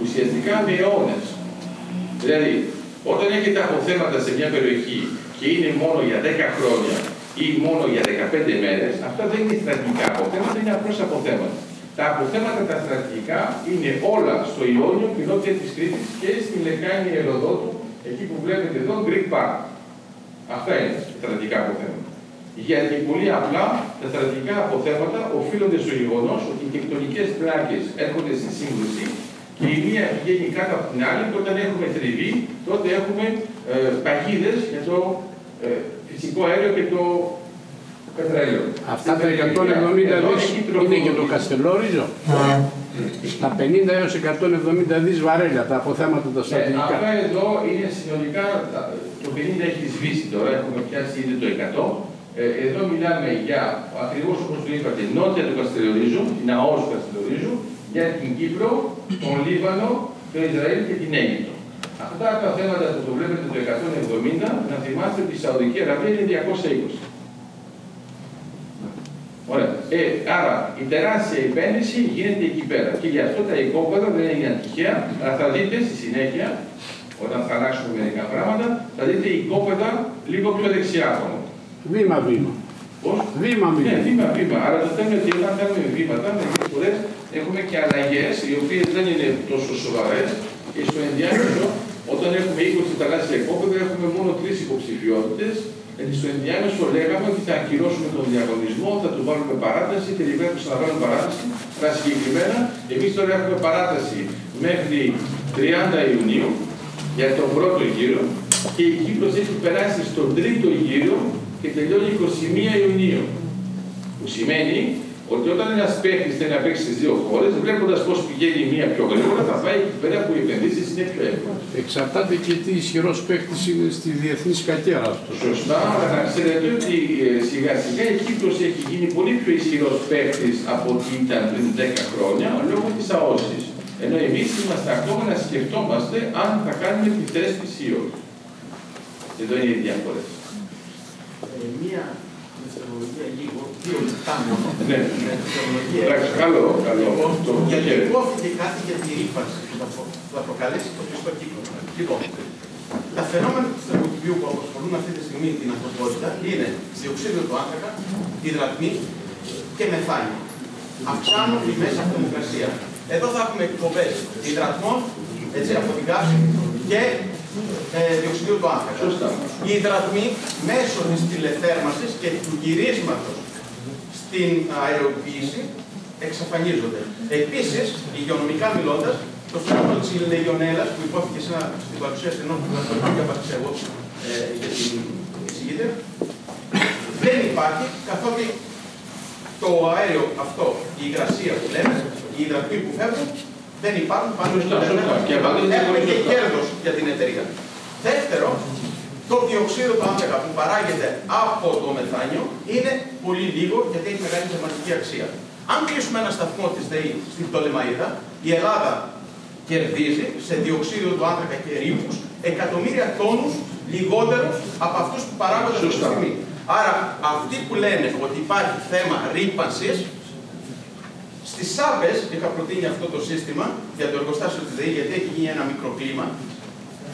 ουσιαστικά με αιώνες. Δηλαδή, όταν έχετε αποθέματα σε μια περιοχή και είναι μόνο για δέκα χρόνια ή μόνο για δεκαπέντε μέρες, αυτά δεν είναι στρατηγικά αποθέματα, είναι απλώς αποθέματα. Τα αποθέματα τα στρατηγικά είναι όλα στο Ιόνιο, την νότια της Κρήτης και στην λεκάνη Ελοδότου, εκεί που βλέπετε εδώ, Greek Park. Αυτά είναι τα στρατηγικά αποθέματα. Γιατί πολύ απλά τα στρατηγικά αποθέματα οφείλονται στο γεγονός ότι οι τεκτονικές πλάκες έρχονται στη σύγκρουση και η μία πηγαίνει κάτω από την άλλη, και όταν έχουμε τριβή, τότε έχουμε ε, παγίδες για το ε, φυσικό αέριο και το. Αυτά τα εκατόν εβδομήντα δις είναι και το Καστελόριζο. Στα πενήντα έως εκατόν εβδομήντα δις βαρέλια τα αποθέματα τα στρατηγικά. Αυτά εδώ είναι συνολικά, το πενήντα έχει σβήσει τώρα, έχουμε πιάσει ήδη το εκατό. Εδώ μιλάμε για, ακριβώς όπως το είπατε, νότια του Καστελόριζου, την ΑΟΣ του Καστελόριζου, για την Κύπρο, τον Λίβανο, το Ισραήλ και την Αίγυπτο. Αυτά τα θέματα που το βλέπετε το εκατόν εβδομήντα, να θυμάστε ότι η Σαουδική Αραβία είναι διακόσια είκοσι. Ωραία. Ε, άρα η τεράστια επένδυση γίνεται εκεί πέρα. Και γι' αυτό τα οικόπεδα δεν έγιναν τυχαία, αλλά θα δείτε στη συνέχεια, όταν θα αλλάξουμε μερικά πράγματα, θα δείτε οικόπεδα λίγο πιο δεξιά. Βήμα-βήμα. Πώς? Βήμα-βήμα. Ναι, βήμα-βήμα. Άρα το θέμα είναι ότι όταν κάνουμε βήματα, μερικές φορές έχουμε και αλλαγές, οι οποίες δεν είναι τόσο σοβαρές. Και στο ενδιάμεσο, όταν έχουμε είκοσι τεράστια οικόπεδα, έχουμε μόνο τρεις υποψηφιότητες. Γιατί στο ενδιάμεσο λέγαμε ότι θα ακυρώσουμε τον διαγωνισμό, θα του βάλουμε παράταση, τελικά θα ξαναβάλουμε παράταση. Τα συγκεκριμένα, εμείς τώρα έχουμε παράταση μέχρι τριάντα Ιουνίου για τον πρώτο γύρο και η Κύπρος έχει περάσει στον τρίτο γύρο και τελειώνει εικοστή πρώτη Ιουνίου. Που σημαίνει ότι όταν ένας παίκτης θέλει να παίξει στις δύο χώρες, βλέποντας πώς πηγαίνει η μία πιο γρήγορα, θα πάει εκεί πέρα που οι επενδύσεις είναι πιο εύκολες. Εξαρτάται και τι ισχυρός παίκτης είναι στη διεθνή σκακέρα αυτό. Σωστά, αλλά να ξέρετε ότι σιγά σιγά η Κύπρος έχει γίνει πολύ πιο ισχυρός παίκτης από ό,τι ήταν πριν δέκα χρόνια λόγω της ΑΟΣης. Ενώ εμείς είμαστε ακόμα να σκεφτόμαστε αν θα κάνουμε τη θέσπιση ή όχι. Εδώ είναι οι διαφορές. Μεθοδολογία λίγο, δύο λεπτά μόνο. Ναι, εντάξει, καλό, καλό. Γιατί υπόθηκε κάτι για τη ρήπανση που θα προκαλέσει το φυσικό κύκλωμα. Λοιπόν, τα φαινόμενα του θερμοκηπίου που απασχολούν αυτή τη στιγμή την ανθρωπότητα είναι διοξείδιο του άνθρακα, υδραγμή και μεθάνιο. Αυξάνουν οι μέσα από θερμοκρασία. Εδώ θα έχουμε εκπομπές υδραγμών, έτσι, από την καύση και διοξιδίου του άνθρακα. Οι υδραγμοί μέσω της τηλεθέρμανσης και του γυρίσματος στην αεροποίηση εξαφανίζονται. Επίσης, υγειονομικά μιλώντας, το φαινόμενο της λεγιονέλας που υπόθηκε στην παρουσία στενών που θα διαβάσει εγώ για την εισηγήτρια, δεν υπάρχει καθότι το αέριο αυτό, η υγρασία που λέμε, οι υδρακοί που φεύγουν, δεν υπάρχουν πάνω στην εταιρεία. Έχουμε και κέρδος για την εταιρεία. Δεύτερο, το διοξείδιο του άνθρακα που παράγεται από το μεθάνιο είναι πολύ λίγο γιατί έχει μεγάλη θεματική αξία. Αν κλείσουμε ένα σταθμό της ΔΕΗ στην Πτολεμαΐδα, η Ελλάδα κερδίζει σε διοξείδιο του άνθρακα και ρήπους εκατομμύρια τόνους λιγότερους από αυτούς που παράγονται αυτή τη στιγμή. Άρα, αυτοί που λένε ότι υπάρχει θέμα ρήπανσης, στις ΣΑΠΕΣ είχα προτείνει αυτό το σύστημα για το εργοστάσιο της ΔΕΗ, γιατί έχει γίνει ένα μικρό κλίμα.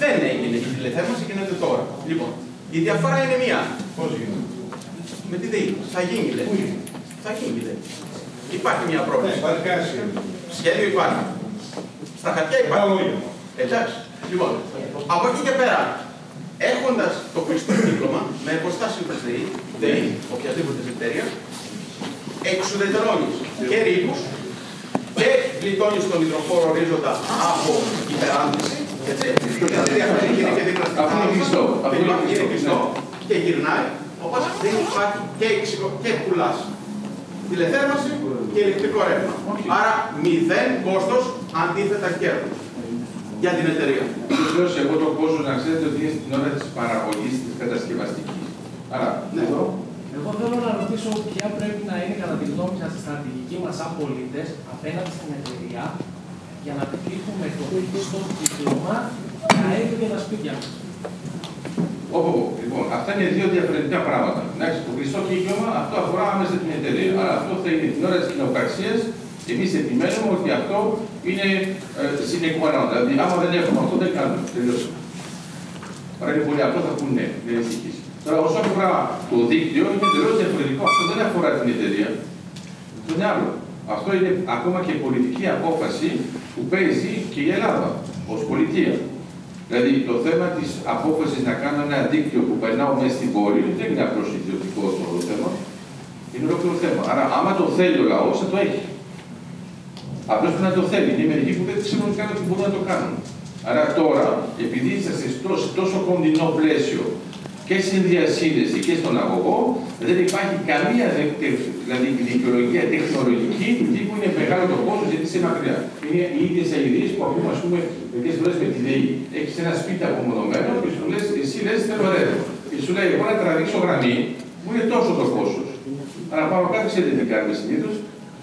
Δεν έγινε η τηλεθέρμανση, γίνεται τώρα. Λοιπόν, η διαφορά είναι μία. Πώς γίνεται? Με τη ΔΕΗ. Θα γίνει, λέει. Θα γίνει, λέει. Υπάρχει μια πρόκληση. Σχέδιο υπάρχει. Στα χαρτιά υπάρχει. Εντάξει. Λοιπόν, από εκεί και πέρα, έχοντας το κλειστό κύκλωμα με εργοστάσιο της ΔΕΗ, ΔΕΗ, οποιαδήποτε εταιρεία, εξουδετερώνεις και ρήπους και γλιτώνεις τον υδροφόρο ορίζοντα από υπεράντηση. Έτσι, δηλαδή είναι και δίπλα στην άμεση, είναι κλειστό και γυρνάει, οπότε δεν υπάρχει και πουλάς τηλεθέρμανση και ηλεκτρικό ρεύμα. Άρα μηδέν κόστος, αντίθετα κέρδος για την εταιρεία. Βεβαίως, εγώ το κόστος να ξέρετε ότι είναι στην ώρα της παραγωγής της κατασκευαστικής. Άρα, εδώ. Εγώ θέλω να ρωτήσω ποια πρέπει να είναι κατά τη γνώμη σας η στρατηγική μας σαν πολίτες απέναντι στην εταιρεία για να πετύχουμε το κλειστό κύκλωμα να έρθει τα σπίτια μας. Όπου, λοιπόν, αυτά είναι δύο διαφορετικά πράγματα. Εντάξει, το κλειστό κύκλωμα αυτό αφορά άμεσα την εταιρεία. Άρα αυτό θα είναι την ώρα της κοινοπραξίας. Εμείς επιμένουμε ότι αυτό είναι ε, συνεκουανό. Δηλαδή, άμα δεν έχουμε αυτό, δεν κάνουμε. Τελειώσαμε. Άρα είναι πολύ απλό, θα πούνε ναι, δεν ησυχεί. Τώρα, όσο αφορά το δίκτυο, είναι τελείως διαφορετικό. Αυτό δεν αφορά την εταιρεία. Αυτό είναι άλλο. Αυτό είναι ακόμα και πολιτική απόφαση που παίζει και η Ελλάδα ως πολιτεία. Δηλαδή, το θέμα της απόφασης να κάνουμε ένα δίκτυο που περνάω μέσα στην πόλη δεν είναι απλώς ιδιωτικό το θέμα. Είναι ολόκληρο θέμα. Άρα, άμα το θέλει ο λαός, θα το έχει. Απλώς πρέπει να το θέλει. Είναι μερικοί που δεν ξέρουν καν ότι μπορούν να το κάνουν. Άρα τώρα, επειδή είσαστε σε τόσο κοντινό πλαίσιο και στην διασύνδεση και στον αγωγό, δεν υπάρχει καμία δηλαδή, δικαιολογία τεχνολογική που είναι μεγάλο το κόστος γιατί είσαι μακριά. Είναι οι ίδιες αειδίες που ακούμε, ας πούμε, μερικές φορές με τη ΔΕΗ. Έχεις ένα σπίτι απομονωμένο και σου λες, εσύ λες, θέλω ρεύμα. Και σου λέει, εγώ να τραβήξω γραμμή, μου είναι τόσο το κόστος. Αλλά πάνω κάτω ξέρετε τι κάνουμε συνήθως,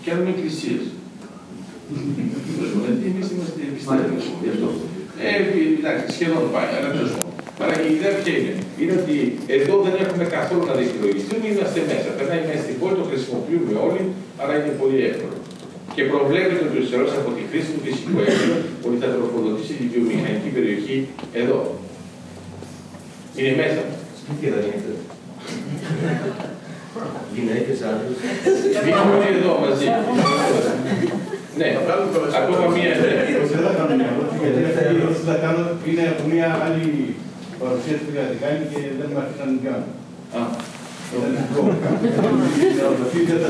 κάνουμε εκκλησίες. Εμείς είμαστε επιστήμονες, γι' αυτό. Εντάξει, σχεδόν πάει, αλλά δεν ξέρω. Αλλά η ιδέα ποια είναι. Είναι ότι εδώ δεν έχουμε καθόλου να δικαιολογηθούμε, είμαστε μέσα. Περνάει μέσα στην πόλη, το χρησιμοποιούμε όλοι, αλλά είναι πολύ εύκολο. Και προβλέπεται ο Ισραήλ από τη χρήση του φυσικού αερίου ότι θα τροφοδοτήσει τη βιομηχανική περιοχή εδώ. Είναι μέσα. Τι θα γίνεται. Γυναίκες, άντρες. Μείνουμε όλοι εδώ μαζί. Ναι, ακόμα μία ερώτηση. Δεν θα κάνω μία ερώτηση, γιατί αυτή η ερώτηση θα κάνω είναι από μία άλλη παρουσίαση που είχατε κάνει και δεν με αφήσαν να την κάνω. Α, το δικό μου κάνω. Δεν θα το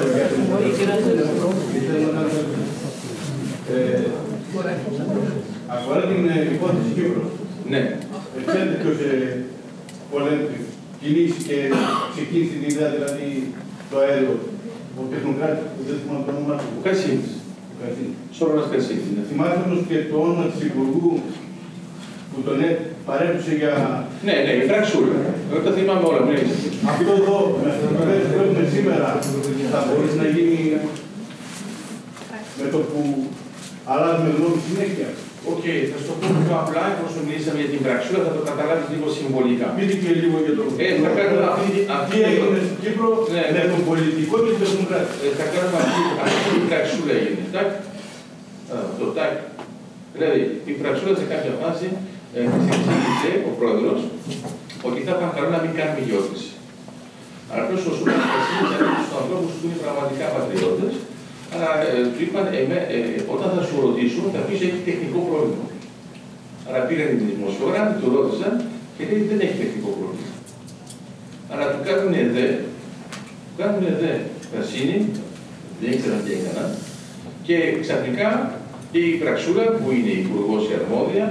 κάνω. Αφορά την υπόθεση Κύπρο. Ναι. Ξέρετε ποιος πολέμησε, κινήσει και ξεκίνησε την ιδέα, δηλαδή το αέριο, ο τεχνοκράτης, δεν θυμάμαι το όνομα του. Κασίνης. Σόρας Κασίνης. Θυμάστε όμως και το όνομα της υπουργού που τον παρέπτυσε για... Ναι, ναι, η Φραξούλα. Εγώ το θυμάμαι όλα, ναι. Αυτό εδώ, με το που έχουμε σήμερα, θα μπορείς να γίνει με το που αλλάζουμε γνώμη συνέχεια. Οκ, θα σου το πω πιο απλά, εφόσον μιλήσαμε για την Πραξούλα, θα το καταλάβεις λίγο συμβολικά. Πείτε και λίγο για το ε, θα κάνουμε αυτή έγινε στην Κύπρο, με τον πολιτικό και τον τεχνοκράτη. Θα κάνουμε αυτή την Πραξούλα έγινε, τάκ, το τάκ. Δηλαδή, την Πραξούλα σε κάποια φάση συνεχίζει ο πρόεδρος ότι θα ήταν καλό να μην κάνουμε γεώτηση. Αλλά ποιος ο Σούρας Κασίνης ήταν στους ανθρώπους που είναι πραγματικά πατριώτες. Αλλά ε, του είπαν, ε, ε, όταν θα σου ρωτήσουν, θα πεις έχει τεχνικό πρόβλημα. Άρα πήραν την δημοσιογράφη, του ρώτησαν και λέει δεν έχει τεχνικό πρόβλημα. Άρα του κάνουνε δε, του κάνουνε δε Κασίνη, δεν ήξερα τι έκαναν, και ξαφνικά η Πραξούλα, που είναι η υπουργός η αρμόδια,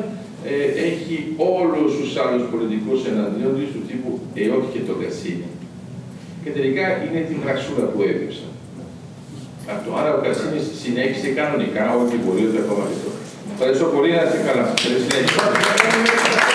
ε, έχει όλους τους άλλους πολιτικούς εναντίον της του τύπου ε, όχι και τον Κασίνη. Και τελικά είναι την Πραξούλα που έπεψαν. αυτό. Άρα ο Κασίνης συνέχισε κανονικά ό,τι μπορεί ούτε ακόμα και τώρα. Ευχαριστώ πολύ, να είστε καλά.